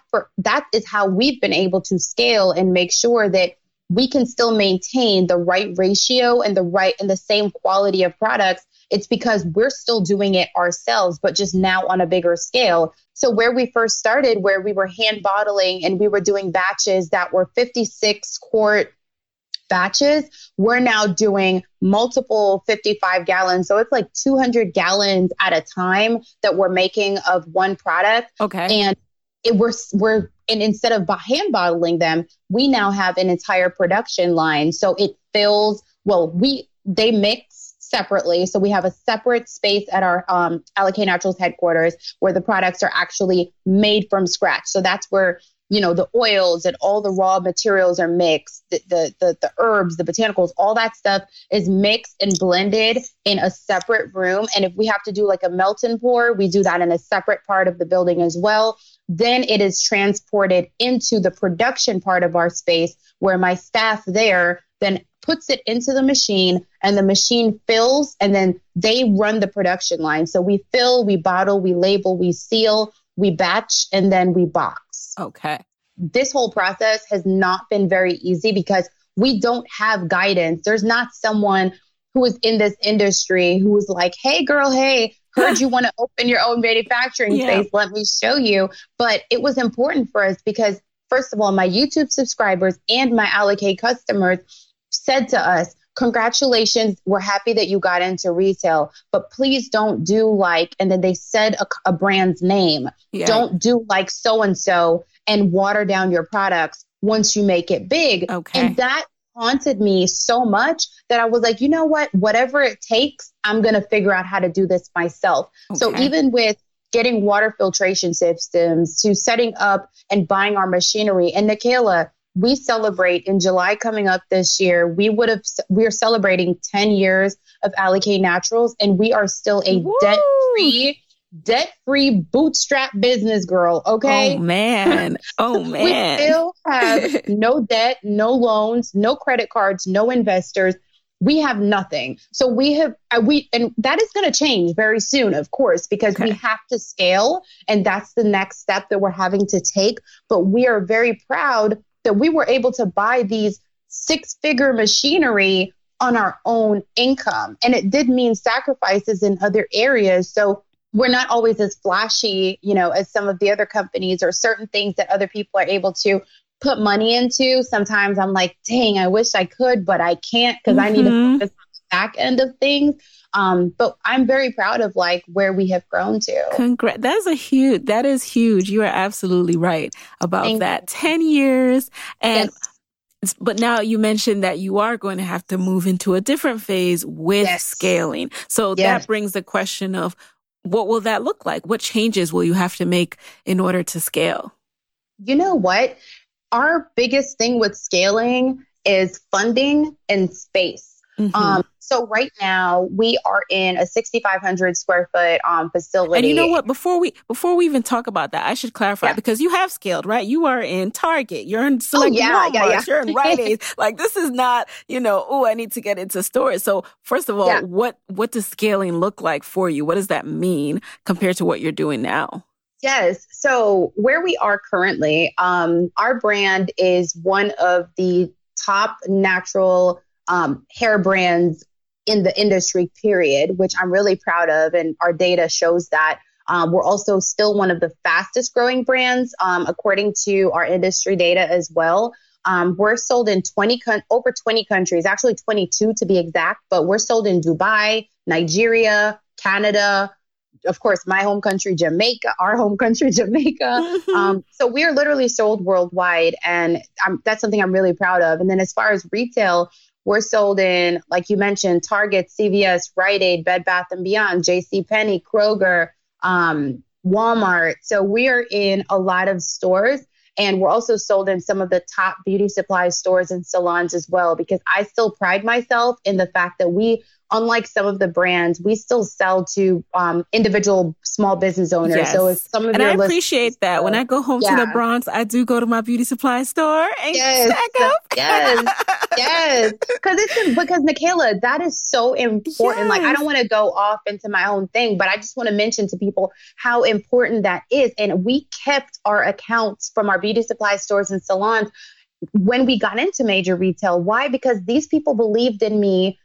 is how we've been able to scale and make sure that we can still maintain the right ratio and the same quality of products. It's because we're still doing it ourselves, but just now on a bigger scale. So where we first started, where we were hand bottling and we were doing batches that were 56 quart batches, we're now doing multiple 55 gallons. So it's like 200 gallons at a time that we're making of one product. Okay. And and instead of hand bottling them, we now have an entire production line. So it fills, they mix separately. So we have a separate space at our Alikay Naturals headquarters where the products are actually made from scratch. So that's where, the oils and all the raw materials are mixed, the herbs, the botanicals, all that stuff is mixed and blended in a separate room. And if we have to do like a melt and pour, we do that in a separate part of the building as well. Then it is transported into the production part of our space where my staff there then puts it into the machine, and the machine fills, and then they run the production line. So we fill, we bottle, we label, we seal, we batch, and then we box. Okay. This whole process has not been very easy because we don't have guidance. There's not someone who is in this industry who is like, hey girl, hey, heard you want to open your own manufacturing space. Let me show you. But it was important for us because, first of all, my YouTube subscribers and my Alikay customers said to us, congratulations, we're happy that you got into retail, but please don't do like, and then they said a brand's name. Yeah. Don't do like so-and-so and water down your products once you make it big. Okay. And that haunted me so much that I was like, you know what, whatever it takes, I'm going to figure out how to do this myself. Okay. So even with getting water filtration systems to setting up and buying our machinery, and Nicaila, we celebrate in July coming up this year. We're celebrating 10 years of Alikay Naturals, and we are still a debt-free bootstrap business, girl. Okay. Oh man. We still have no debt, no loans, no credit cards, no investors. We have nothing. So and that is going to change very soon, of course, because we have to scale, and that's the next step that we're having to take. But we are very proud that we were able to buy these 6-figure machinery on our own income. And it did mean sacrifices in other areas. So we're not always as flashy, as some of the other companies or certain things that other people are able to put money into. Sometimes I'm like, dang, I wish I could, but I can't because I need to focus on the back end of things. But I'm very proud of where we have grown to. That is huge. You are absolutely right about that. 10 years. And, but now you mentioned that you are going to have to move into a different phase with scaling. So that brings the question of what will that look like? What changes will you have to make in order to scale? You know what? Our biggest thing with scaling is funding and space. Mm-hmm. So right now we are in a 6,500 square foot facility. And you know what? Before we even talk about that, I should clarify because you have scaled, right? You are in Target. You're in select Walmart. You're in Rite Aid. This is not, I need to get into stores. So first of all, what does scaling look like for you? What does that mean compared to what you're doing now? Yes. So where we are currently, our brand is one of the top natural hair brands in the industry, period, which I'm really proud of. And our data shows that. We're also still one of the fastest growing brands, according to our industry data as well. We're sold in over 20 countries, actually 22 to be exact, but we're sold in Dubai, Nigeria, Canada, of course, my home country, Jamaica, So we are literally sold worldwide. And that's something I'm really proud of. And then as far as retail, we're sold in, like you mentioned, Target, CVS, Rite Aid, Bed Bath & Beyond, JCPenney, Kroger, Walmart. So we are in a lot of stores. And we're also sold in some of the top beauty supply stores and salons as well, because I still pride myself in the fact that we unlike some of the brands, we still sell to individual small business owners. Yes. So if some of I appreciate that. When I go home to the Bronx, I do go to my beauty supply store and stack up. Yes. Because Nicaila, that is so important. Yes. Like, I don't want to go off into my own thing, but I just want to mention to people how important that is. And we kept our accounts from our beauty supply stores and salons when we got into major retail. Why? Because these people believed in me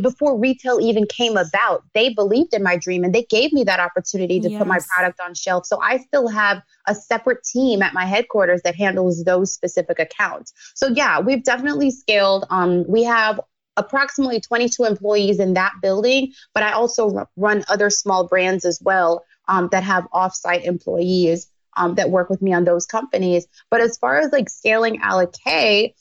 before retail even came about. They believed in my dream and they gave me that opportunity to put my product on shelf. So I still have a separate team at my headquarters that handles those specific accounts. So yeah, we've definitely scaled. We have approximately 22 employees in that building, but I also run other small brands as well that have offsite employees that work with me on those companies. But as far as like scaling Alikay,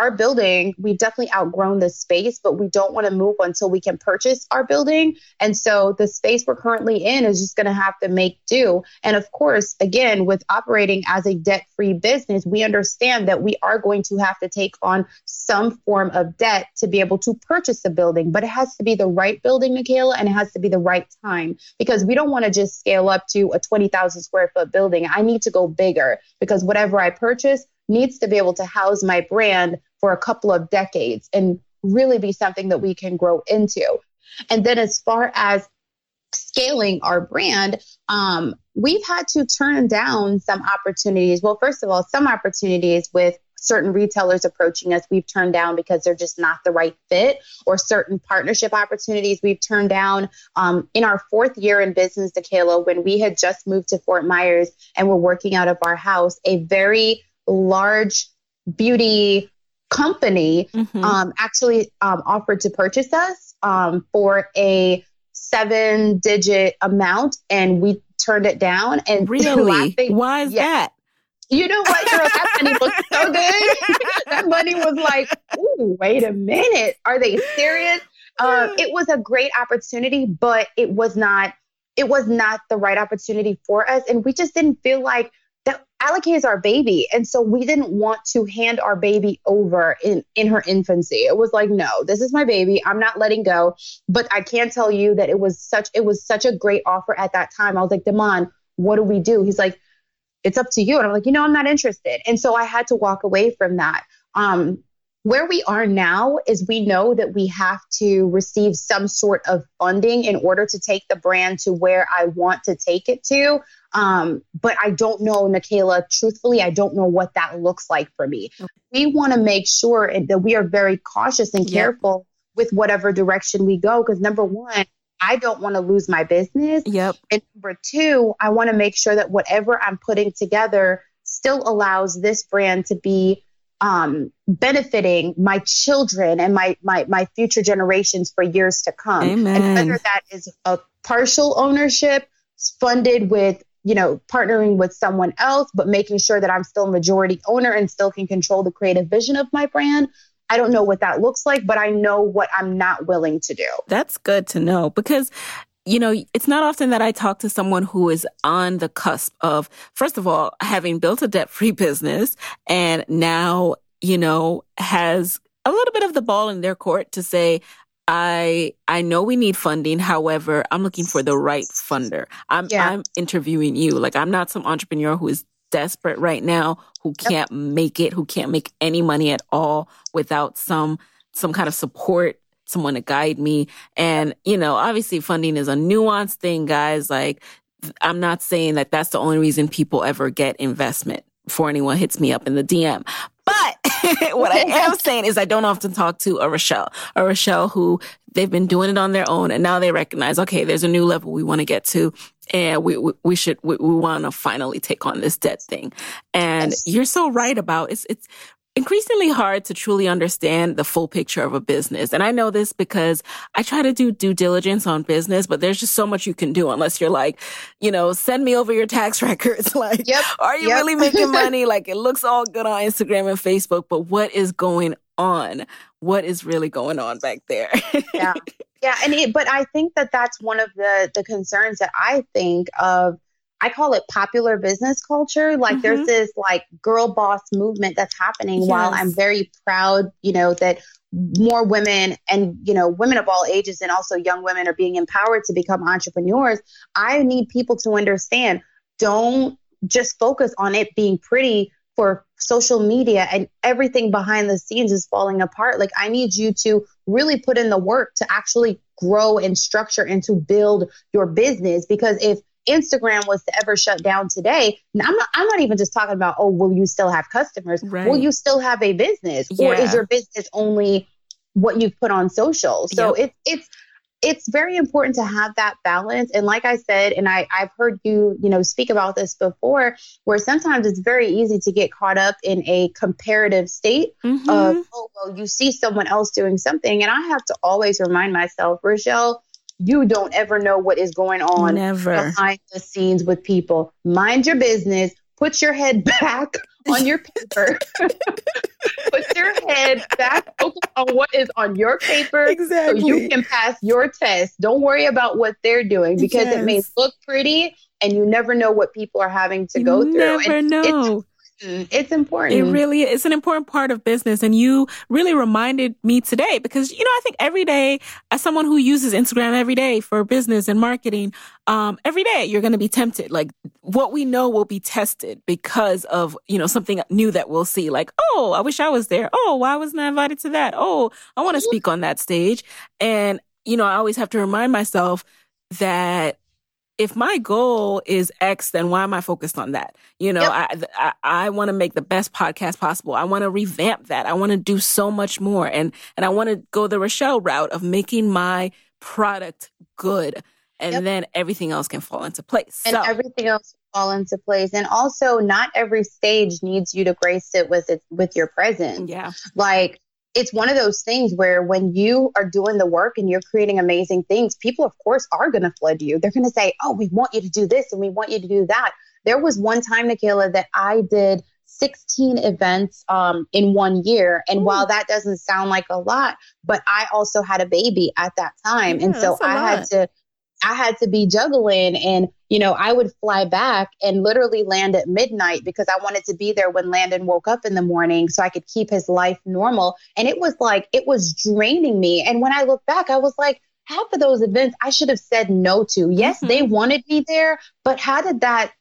our building, we've definitely outgrown the space, but we don't want to move until we can purchase our building. And so the space we're currently in is just going to have to make do. And of course, again, with operating as a debt-free business, we understand that we are going to have to take on some form of debt to be able to purchase a building, but it has to be the right building, Nicaila, and it has to be the right time, because we don't want to just scale up to a 20,000 square foot building. I need to go bigger, because whatever I purchase needs to be able to house my brand for a couple of decades and really be something that we can grow into. And then as far as scaling our brand, we've had to turn down some opportunities. Well, first of all, some opportunities with certain retailers approaching us, we've turned down because they're just not the right fit, or certain partnership opportunities we've turned down. In our fourth year in business, Nicaila, when we had just moved to Fort Myers and were working out of our house, a very large beauty company actually offered to purchase us for a 7-digit amount, and we turned it down. And really, why is that? You know what, girl? That money was so good. That money was like, ooh, wait a minute, are they serious? It was a great opportunity, but it was not the right opportunity for us, and we just didn't feel like that. Alikay is our baby. And so we didn't want to hand our baby over in her infancy. It was like, no, this is my baby. I'm not letting go. But I can tell you that it was such a great offer at that time. I was like, Damon, what do we do? He's like, it's up to you. And I'm like, I'm not interested. And so I had to walk away from that. Where we are now is we know that we have to receive some sort of funding in order to take the brand to where I want to take it to. But I don't know, Nicaila, truthfully, I don't know what that looks like for me. Okay. We want to make sure that we are very cautious and careful with whatever direction we go. Because number one, I don't want to lose my business. Yep. And number two, I want to make sure that whatever I'm putting together still allows this brand to be benefiting my children and my future generations for years to come. Amen. And whether that is a partial ownership funded with, partnering with someone else, but making sure that I'm still majority owner and still can control the creative vision of my brand. I don't know what that looks like, but I know what I'm not willing to do. That's good to know, because it's not often that I talk to someone who is on the cusp of, first of all, having built a debt-free business and now, has a little bit of the ball in their court to say, I know we need funding. However, I'm looking for the right funder. I'm interviewing you. Like, I'm not some entrepreneur who is desperate right now, who can't make it, who can't make any money at all without some kind of support, someone to guide me. And, obviously funding is a nuanced thing, guys. Like, I'm not saying that that's the only reason people ever get investment before anyone hits me up in the DM. But what I am saying is I don't often talk to a Rochelle who they've been doing it on their own. And now they recognize, okay, there's a new level we want to get to. And we want to finally take on this debt thing. And you're so right about it's increasingly hard to truly understand the full picture of a business. And I know this because I try to do due diligence on business, but there's just so much you can do unless you're like, send me over your tax records. Like, are you really making money? Like, it looks all good on Instagram and Facebook, but what is going on? What is really going on back there? Yeah. But I think that that's one of the concerns that I think of. I call it popular business culture. Like, there's this girl boss movement that's happening. While I'm very proud, that more women and, you know, women of all ages and also young women are being empowered to become entrepreneurs, I need people to understand, don't just focus on it being pretty for social media and everything behind the scenes is falling apart. Like, I need you to really put in the work to actually grow and structure and to build your business. Because if Instagram was to ever shut down today, and I'm not even just talking about, oh, will you still have customers? Right. Will you still have a business? Yeah. Or is your business only what you've put on social? So yep. It's very important to have that balance. And like I said, and I've heard you speak about this before, where sometimes it's very easy to get caught up in a comparative state mm-hmm. of, oh, well, you see someone else doing something. And I have to always remind myself, Rochelle, you don't ever know what is going on behind the scenes with people. Mind your business. Put your head back on your paper. Put your head back, focus on what is on your paper exactly. So you can pass your test. Don't worry about what they're doing, because yes. It may look pretty and you never know what people are having to go through. It's important. It really is. It's an important part of business. And you really reminded me today because, you know, I think every day, as someone who uses Instagram every day for business and marketing, every day you're going to be tempted. Like, what we know will be tested because of, you know, something new that we'll see. Like, oh, I wish I was there. Oh, why wasn't I invited to that? Oh, I want to speak on that stage. And, you know, I always have to remind myself that if my goal is X, then why am I focused on that? You know, yep. I want to make the best podcast possible. I want to revamp that. I want to do so much more. And I want to go the Rochelle route of making my product good. And yep. then everything else can fall into place. And everything else will fall into place. And also, not every stage needs you to grace it with your presence. Yeah. Like, it's one of those things where when you are doing the work and you're creating amazing things, people, of course, are going to flood you. They're going to say, oh, we want you to do this and we want you to do that. There was one time, Nicaila, that I did 16 events in one year. And while that doesn't sound like a lot, but I also had a baby at that time. Yeah, and so I had to be juggling, and, you know, I would fly back and literally land at midnight because I wanted to be there when Landon woke up in the morning so I could keep his life normal. And it was draining me. And when I look back, I was like, half of those events I should have said no to. Yes, mm-hmm. They wanted me there, but how did that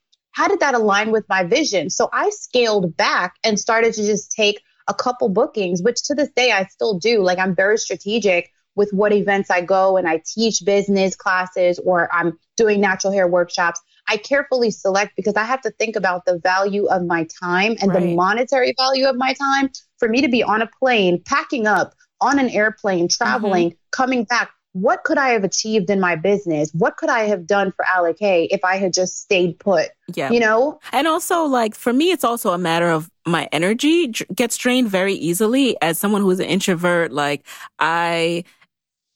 align with my vision? So I scaled back and started to just take a couple bookings, which to this day I still do. Like, I'm very strategic with what events I go, and I teach business classes or I'm doing natural hair workshops. I carefully select because I have to think about the value of my time and right. the monetary value of my time. For me to be on a plane, packing up, on an airplane, traveling, mm-hmm. coming back, what could I have achieved in my business? What could I have done for Alikay if I had just stayed put? Yeah. You know? And also, like, for me, it's also a matter of my energy gets drained very easily. As someone who is an introvert, like,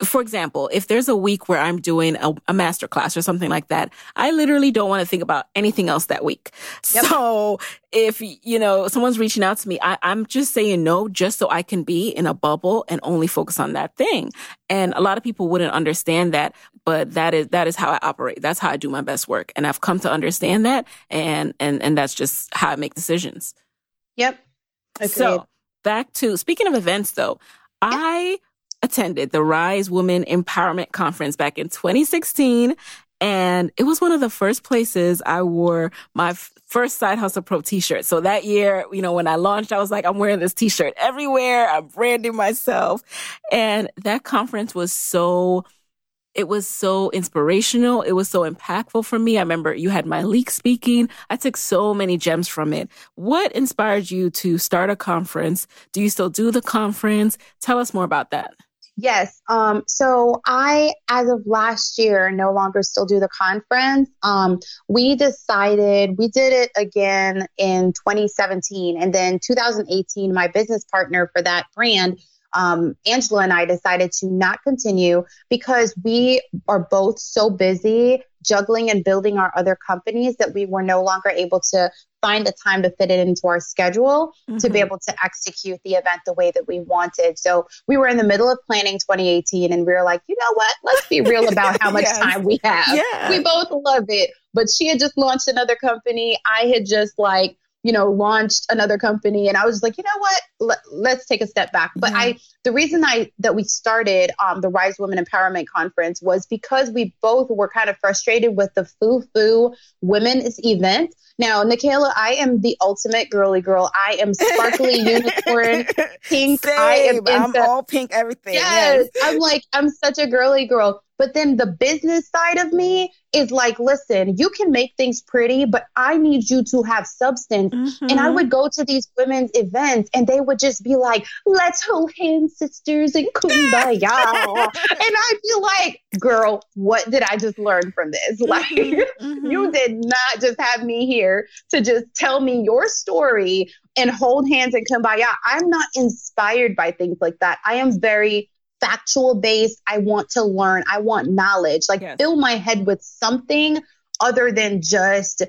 for example, if there's a week where I'm doing a masterclass or something like that, I literally don't want to think about anything else that week. Yep. So if, you know, someone's reaching out to me, I'm just saying no, just so I can be in a bubble and only focus on that thing. And a lot of people wouldn't understand that, but that is how I operate. That's how I do my best work. And I've come to understand that. And that's just how I make decisions. Yep. Okay. So back to, speaking of events though, yep. I attended the Rise Women Empowerment Conference back in 2016. And it was one of the first places I wore my first Side Hustle Pro t-shirt. So that year, you know, when I launched, I was like, I'm wearing this t-shirt everywhere. I'm branding myself. And that conference was so inspirational. It was so impactful for me. I remember you had my leak speaking. I took so many gems from it. What inspired you to start a conference? Do you still do the conference? Tell us more about that. Yes. So I, as of last year, no longer still do the conference. We did it again in 2017, and then 2018, my business partner for that brand, Angela, and I decided to not continue because we are both so busy juggling and building our other companies that we were no longer able to find the time to fit it into our schedule mm-hmm. to be able to execute the event the way that we wanted. So we were in the middle of planning 2018 and we were like, you know what, let's be real about how much yes. time we have. Yeah. We both love it. But she had just launched another company. I had just like you know, launched another company. And I was like, you know what, let's take a step back. But the reason we started the Rise Women Empowerment Conference was because we both were kind of frustrated with the foo-foo women's event. Now, Nicaila, I am the ultimate girly girl. I am sparkly unicorn pink. Same. I'm all pink, everything. Yes. I'm like, I'm such a girly girl. But then the business side of me is like, listen, you can make things pretty, but I need you to have substance. Mm-hmm. And I would go to these women's events and they would just be like, let's hold hands, sisters, and kumbaya. And I'd be like, girl, what did I just learn from this? Like, you did not just have me here to just tell me your story and hold hands and kumbaya. I'm not inspired by things like that. I am very factual based. I want to learn. I want knowledge. Like, fill my head with something other than just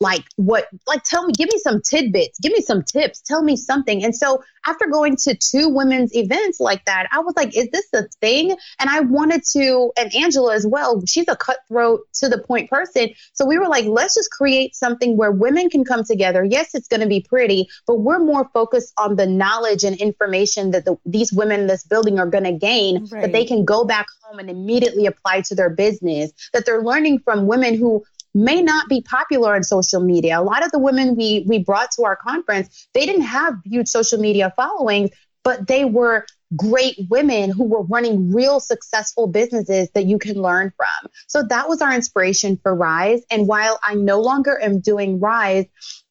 like what, like, tell me, give me some tidbits, give me some tips, tell me something. And so after going to two women's events like that, I was like, is this a thing? And I wanted to, and Angela as well, she's a cutthroat to the point person. So we were like, let's just create something where women can come together. Yes, it's going to be pretty, but we're more focused on the knowledge and information that these women in this building are going to gain, that they can go back home and immediately apply to their business, that they're learning from women who may not be popular on social media. A lot of the women we brought to our conference, they didn't have huge social media followings, but they were great women who were running real successful businesses that you can learn from. So that was our inspiration for Rise. And while I no longer am doing Rise,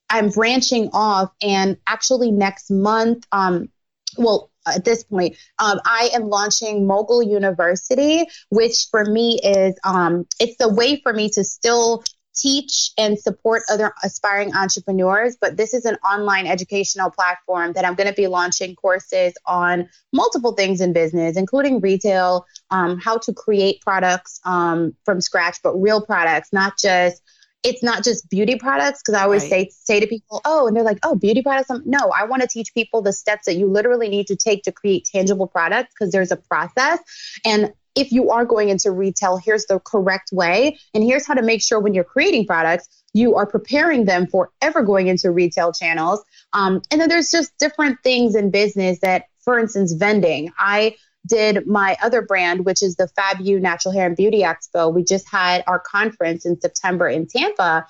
I'm branching off, and actually next month, at this point, I am launching Mogul University, which for me is, it's a way for me to still teach and support other aspiring entrepreneurs. But this is an online educational platform that I'm going to be launching courses on multiple things in business, including retail, how to create products from scratch, but real products, it's not just beauty products, because I always say to people, oh, and they're like, oh, beauty products. No, I want to teach people the steps that you literally need to take to create tangible products, because there's a process. And if you are going into retail, here's the correct way. And here's how to make sure when you're creating products, you are preparing them for ever going into retail channels. And then there's just different things in business that, for instance, vending. I did my other brand, which is the FabU Natural Hair and Beauty Expo. We just had our conference in September in Tampa,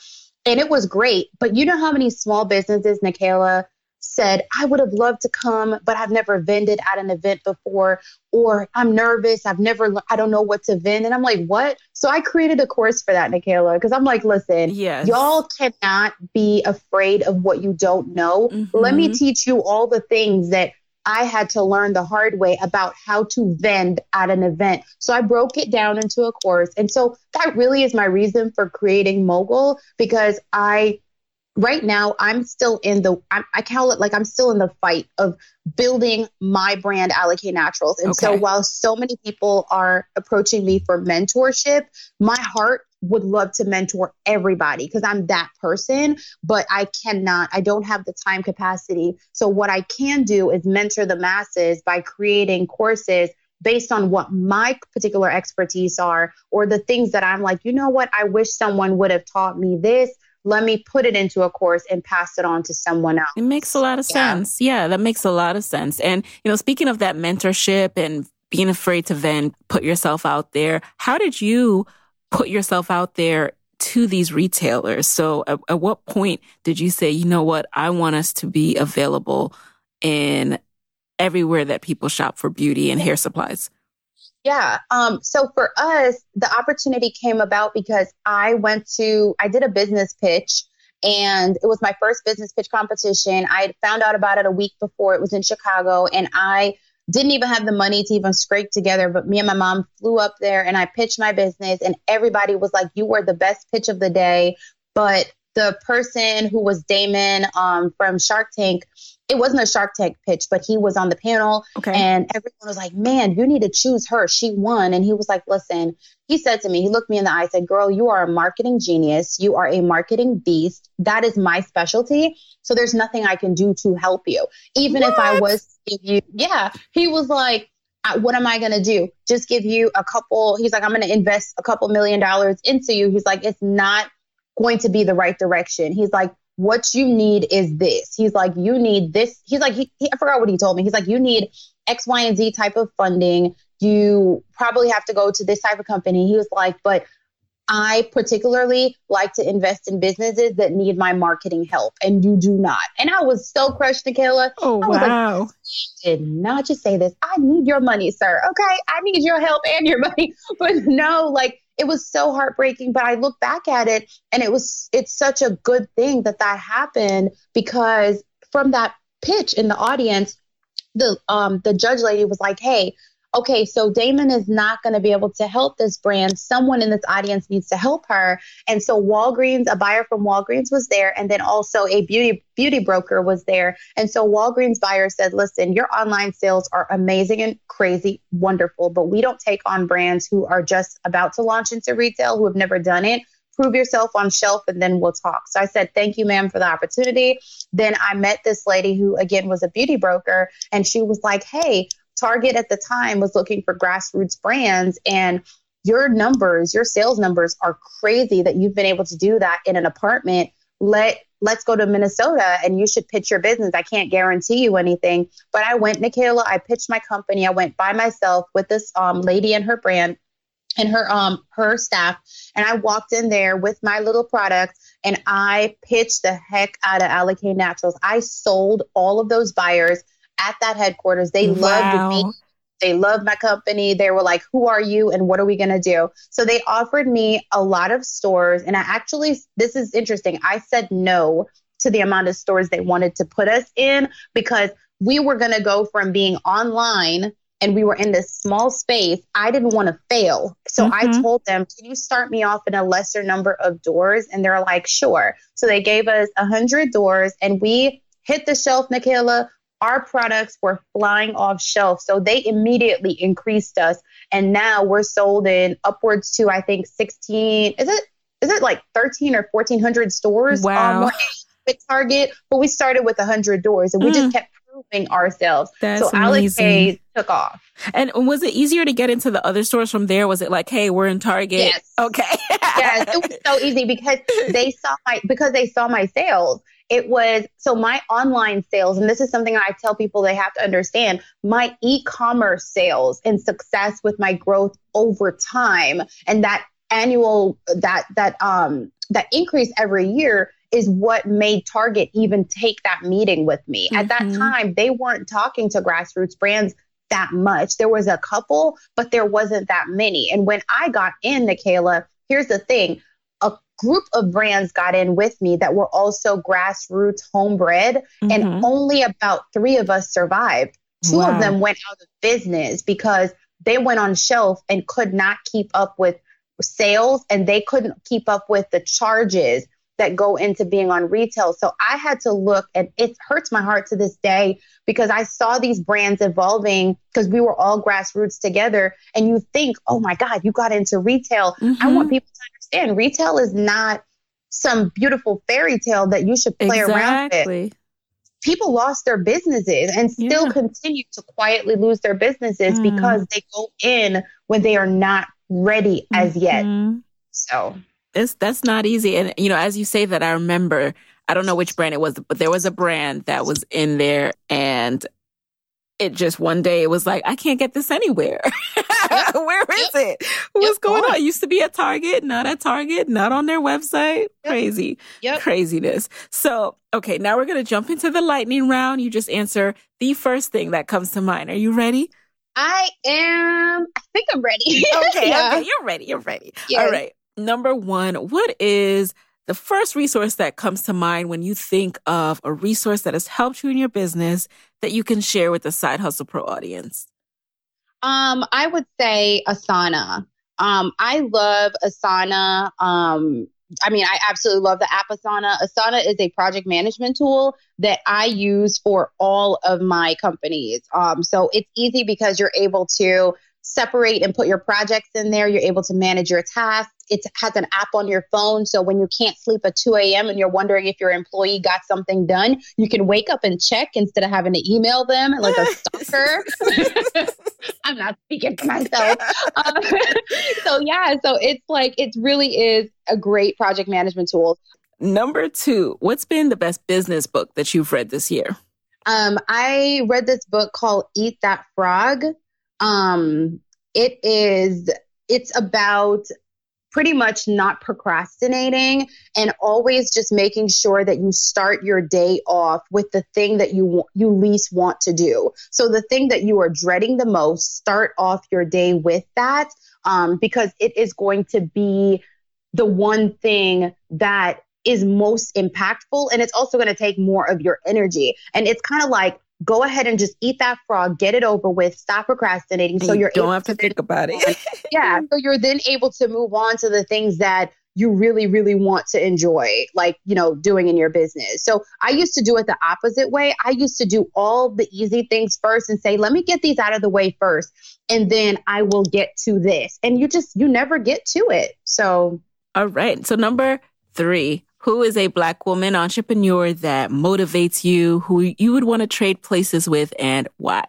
and it was great. But you know how many small businesses, Nicaila, said, I would have loved to come, but I've never vended at an event before, or I'm nervous. I don't know what to vend. And I'm like, what? So I created a course for that, Nicaila, because I'm like, listen, y'all cannot be afraid of what you don't know. Mm-hmm. Let me teach you all the things that I had to learn the hard way about how to vend at an event. So I broke it down into a course. And so that really is my reason for creating Mogul, because right now I'm still I call it like I'm still in the fight of building my brand, Alikay Naturals. And so while so many people are approaching me for mentorship, my heart would love to mentor everybody, because I'm that person, but I don't have the time capacity. So what I can do is mentor the masses by creating courses based on what my particular expertise are, or the things that I'm like, you know what, I wish someone would have taught me this. Let me put it into a course and pass it on to someone else. It makes a lot of sense. Yeah, that makes a lot of sense. And, you know, speaking of that mentorship and being afraid to then put yourself out there, how did you put yourself out there to these retailers? So at what point did you say, you know what, I want us to be available in everywhere that people shop for beauty and hair supplies? Yeah. So for us, the opportunity came about because I did a business pitch, and it was my first business pitch competition. I had found out about it a week before. It was in Chicago, and I didn't even have the money to even scrape together, but me and my mom flew up there and I pitched my business, and everybody was like, you were the best pitch of the day. But the person who was Damon from Shark Tank, it wasn't a Shark Tank pitch, but he was on the panel, and everyone was like, man, you need to choose her. She won. And he was like, listen, he said to me, he looked me in the eye, said, girl, you are a marketing genius. You are a marketing beast. That is my specialty. So there's nothing I can do to help you. Even if I was to give you, he was like, what am I going to do? Just give you a couple. He's like, I'm going to invest a couple million dollars into you. He's like, it's not going to be the right direction. He's like, what you need is this. He's like, you need this. He's like, I forgot what he told me. He's like, you need X, Y, and Z type of funding. You probably have to go to this type of company. He was like, but I particularly like to invest in businesses that need my marketing help, and you do not. And I was so crushed, Nicaila. Oh, wow. Like, did not just say this. I need your money, sir. Okay. I need your help and your money. But no, like, it was so heartbreaking, but I look back at it and it's such a good thing that that happened, because from that pitch in the audience, the judge lady was like, hey, okay, so Damon is not going to be able to help this brand. Someone in this audience needs to help her. And so Walgreens, a buyer from Walgreens was there. And then also a beauty broker was there. And so Walgreens buyer said, listen, your online sales are amazing and crazy, wonderful, but we don't take on brands who are just about to launch into retail, who have never done it. Prove yourself on shelf and then we'll talk. So I said, thank you, ma'am, for the opportunity. Then I met this lady who, again, was a beauty broker. And she was like, hey, Target at the time was looking for grassroots brands, and your numbers, your sales numbers are crazy that you've been able to do that in an apartment. Let's go to Minnesota and you should pitch your business. I can't guarantee you anything, but I went, Nicaila, I pitched my company. I went by myself with this lady and her brand and her staff. And I walked in there with my little product and I pitched the heck out of Alikay Naturals. I sold all of those buyers at that headquarters. They loved me. They loved my company. They were like, who are you and what are we going to do? So they offered me a lot of stores. And I actually, this is interesting, I said no to the amount of stores they wanted to put us in, because we were going to go from being online and we were in this small space. I didn't want to fail. So I told them, can you start me off in a lesser number of doors? And they're like, sure. So they gave us 100 doors and we hit the shelf, Nicaila. Our products were flying off shelves. So they immediately increased us. And now we're sold in upwards to, I think, 16, is it like 13 or 1,400 stores? Wow. With Target, but we started with 100 doors and we just kept proving ourselves. That's so Alikay took off. And was it easier to get into the other stores from there? Was it like, hey, we're in Target? Yes. Okay. Yes, it was so easy because they saw my sales. It was, so my online sales, and this is something I tell people they have to understand, my e-commerce sales and success with my growth over time, and that annual, that increase every year is what made Target even take that meeting with me. At that time, they weren't talking to grassroots brands that much. There was a couple, but there wasn't that many. And when I got in, Nicaila, here's the thing. Group of brands got in with me that were also grassroots homebred, and only about 3 of us survived. 2 of them went out of business because they went on shelf and could not keep up with sales, and they couldn't keep up with the charges that go into being on retail. So I had to look, and it hurts my heart to this day because I saw these brands evolving because we were all grassroots together. And you think, oh my God, you got into retail. I want people to understand retail is not some beautiful fairy tale that you should play around with. People lost their businesses and still continue to quietly lose their businesses because they go in when they are not ready as yet. So that's not easy. And, you know, as you say that, I remember, I don't know which brand it was, but there was a brand that was in there, and it just one day it was like, I can't get this anywhere. Where is it? What's going on? It used to be at Target, not at Target, not on their website. Crazy. Craziness. So, okay, now we're going to jump into the lightning round. You just answer the first thing that comes to mind. Are you ready? I am. I think I'm ready. Okay, okay. You're ready. You're ready. Yes. All right. Number 1, what is the first resource that comes to mind when you think of a resource that has helped you in your business that you can share with the Side Hustle Pro audience? I would say Asana. I love Asana. I mean, I absolutely love the app Asana. Asana is a project management tool that I use for all of my companies. So it's easy because you're able to separate and put your projects in there. You're able to manage your tasks. It has an app on your phone. So when you can't sleep at 2 a.m. and you're wondering if your employee got something done, you can wake up and check instead of having to email them like a stalker. I'm not speaking for myself. So it's really is a great project management tool. Number two, what's been the best business book that you've read this year? I read this book called Eat That Frog. It's about pretty much not procrastinating and always just making sure that you start your day off with the thing that you least want to do. So the thing that you are dreading the most, start off your day with that, because it is going to be the one thing that is most impactful. And it's also going to take more of your energy. And it's kind of like, go ahead and just eat that frog, get it over with, stop procrastinating. So you don't have to think about it. Yeah. So you're then able to move on to the things that you really, really want to enjoy, like, you know, doing in your business. So I used to do it the opposite way. I used to do all the easy things first and say, let me get these out of the way first, and then I will get to this. And you never get to it. So. All right. So number three. Who is a Black woman entrepreneur that motivates you, who you would want to trade places with, and why?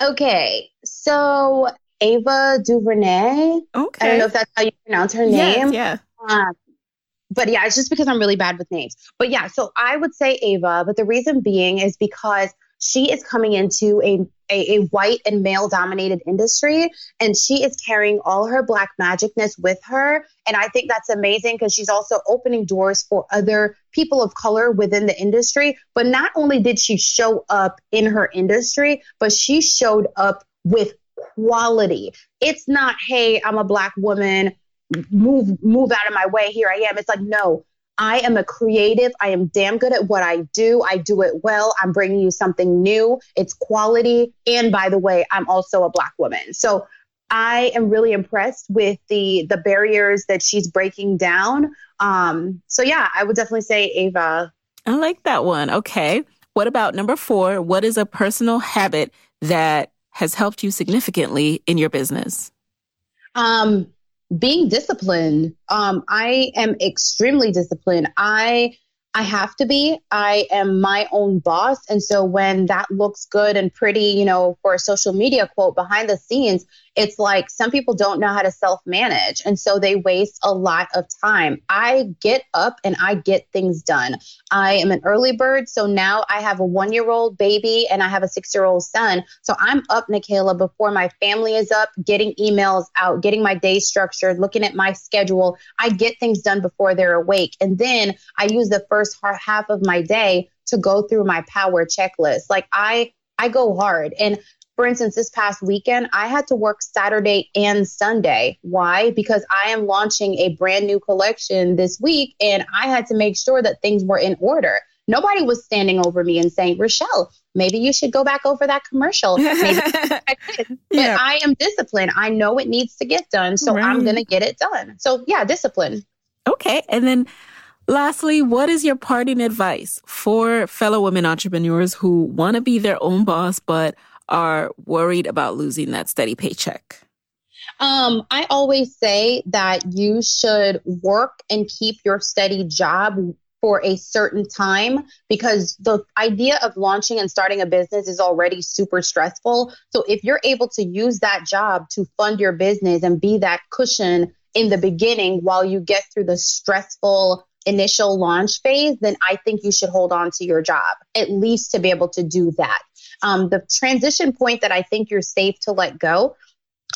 Okay, so Ava DuVernay. Okay. I don't know if that's how you pronounce her name. Yeah. But yeah, it's just because I'm really bad with names. But yeah, so I would say Ava, but the reason being is because she is coming into a white and male-dominated industry, and she is carrying all her Black magicness with her. And I think that's amazing because she's also opening doors for other people of color within the industry. But not only did she show up in her industry, but she showed up with quality. It's not, hey, I'm a Black woman, move out of my way, here I am. It's like, no. I am a creative. I am damn good at what I do. I do it well. I'm bringing you something new. It's quality. And by the way, I'm also a Black woman. So I am really impressed with the barriers that she's breaking down. So yeah, I would definitely say Ava. I like that one. Okay. What about number four? What is a personal habit that has helped you significantly in your business? Being disciplined. I am extremely disciplined. I have to be. I am my own boss. And so when that looks good and pretty, you know, for a social media quote behind the scenes, it's like some people don't know how to self-manage. And so they waste a lot of time. I get up and I get things done. I am an early bird. So now I have a 1-year-old baby and I have a 6-year-old son. So I'm up, Nicaila, before my family is up, getting emails out, getting my day structured, looking at my schedule. I get things done before they're awake. And then I use the first half of my day to go through my power checklist. Like I go hard. And for instance, this past weekend, I had to work Saturday and Sunday. Why? Because I am launching a brand new collection this week, and I had to make sure that things were in order. Nobody was standing over me and saying, Rochelle, maybe you should go back over that commercial. Maybe I did. But yeah. I am disciplined. I know it needs to get done, so right. I'm going to get it done. So yeah, discipline. Okay. And then lastly, what is your parting advice for fellow women entrepreneurs who want to be their own boss, but are worried about losing that steady paycheck? I always say that you should work and keep your steady job for a certain time, because the idea of launching and starting a business is already super stressful. So if you're able to use that job to fund your business and be that cushion in the beginning while you get through the stressful initial launch phase, then I think you should hold on to your job, at least to be able to do that. The transition point that I think you're safe to let go,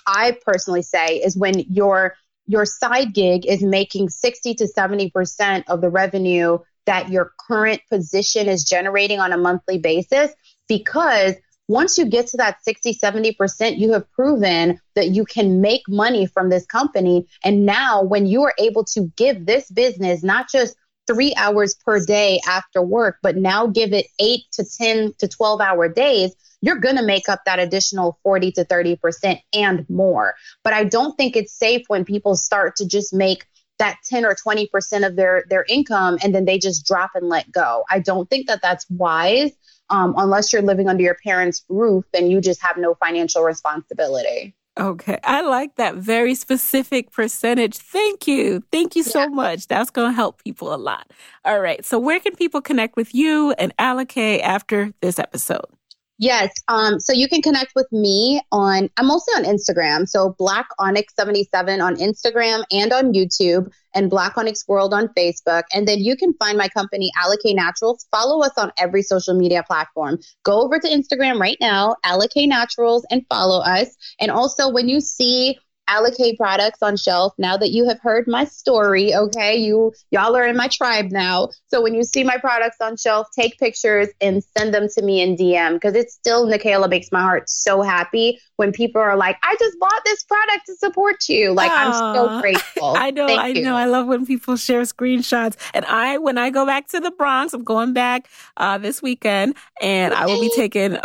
I personally say, is when your side gig is making 60 to 70% of the revenue that your current position is generating on a monthly basis. Because once you get to that 60, 70%, you have proven that you can make money from this company. And now when you are able to give this business not just 3 hours per day after work, but now give it 8 to 10 to 12 hour days, you're going to make up that additional 40 to 30% and more. But I don't think it's safe when people start to just make that 10 or 20% of their income and then they just drop and let go. I don't think that that's wise, unless you're living under your parents' roof and you just have no financial responsibility. Okay. I like that very specific percentage. Thank you. Thank you so much. That's going to help people a lot. All right. So where can people connect with you and Alikay after this episode? Yes. So you can connect with me on, I'm also on Instagram. So Black Onyx 77 on Instagram and on YouTube, and Black Onyx World on Facebook. And then you can find my company, Alikay Naturals. Follow us on every social media platform. Go over to Instagram right now, Alikay Naturals, and follow us. And also when you see Alikay products on shelf, now that you have heard my story, okay, y'all are in my tribe now. So when you see my products on shelf, take pictures and send them to me in DM, because it's still, Nicaila, makes my heart so happy when people are like, I just bought this product to support you. Like, aww, I'm so grateful. I know. I love when people share screenshots. And when I go back to the Bronx, I'm going back this weekend, and I will be taking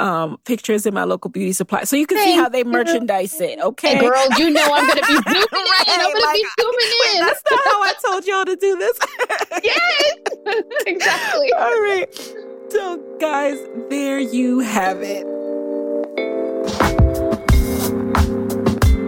pictures in my local beauty supply. So you can see how they merchandise it. Okay. Hey, girl, you know I'm going to be zooming in. I'm going to be zooming in. Wait, that's not how I told y'all to do this. Yes, exactly. All right. So, guys, there you have it.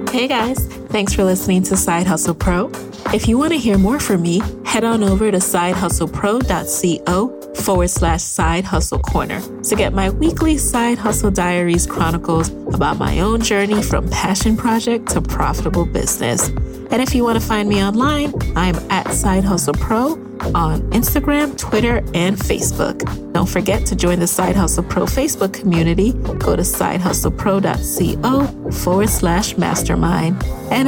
Hey guys, thanks for listening to Side Hustle Pro. If you want to hear more from me, head on over to sidehustlepro.co/Side Hustle Corner to get my weekly Side Hustle Diaries chronicles about my own journey from passion project to profitable business. And if you want to find me online, I'm at Side Hustle Pro on Instagram, Twitter, and Facebook. Don't forget to join the Side Hustle Pro Facebook community. Go to sidehustlepro.co/mastermind. And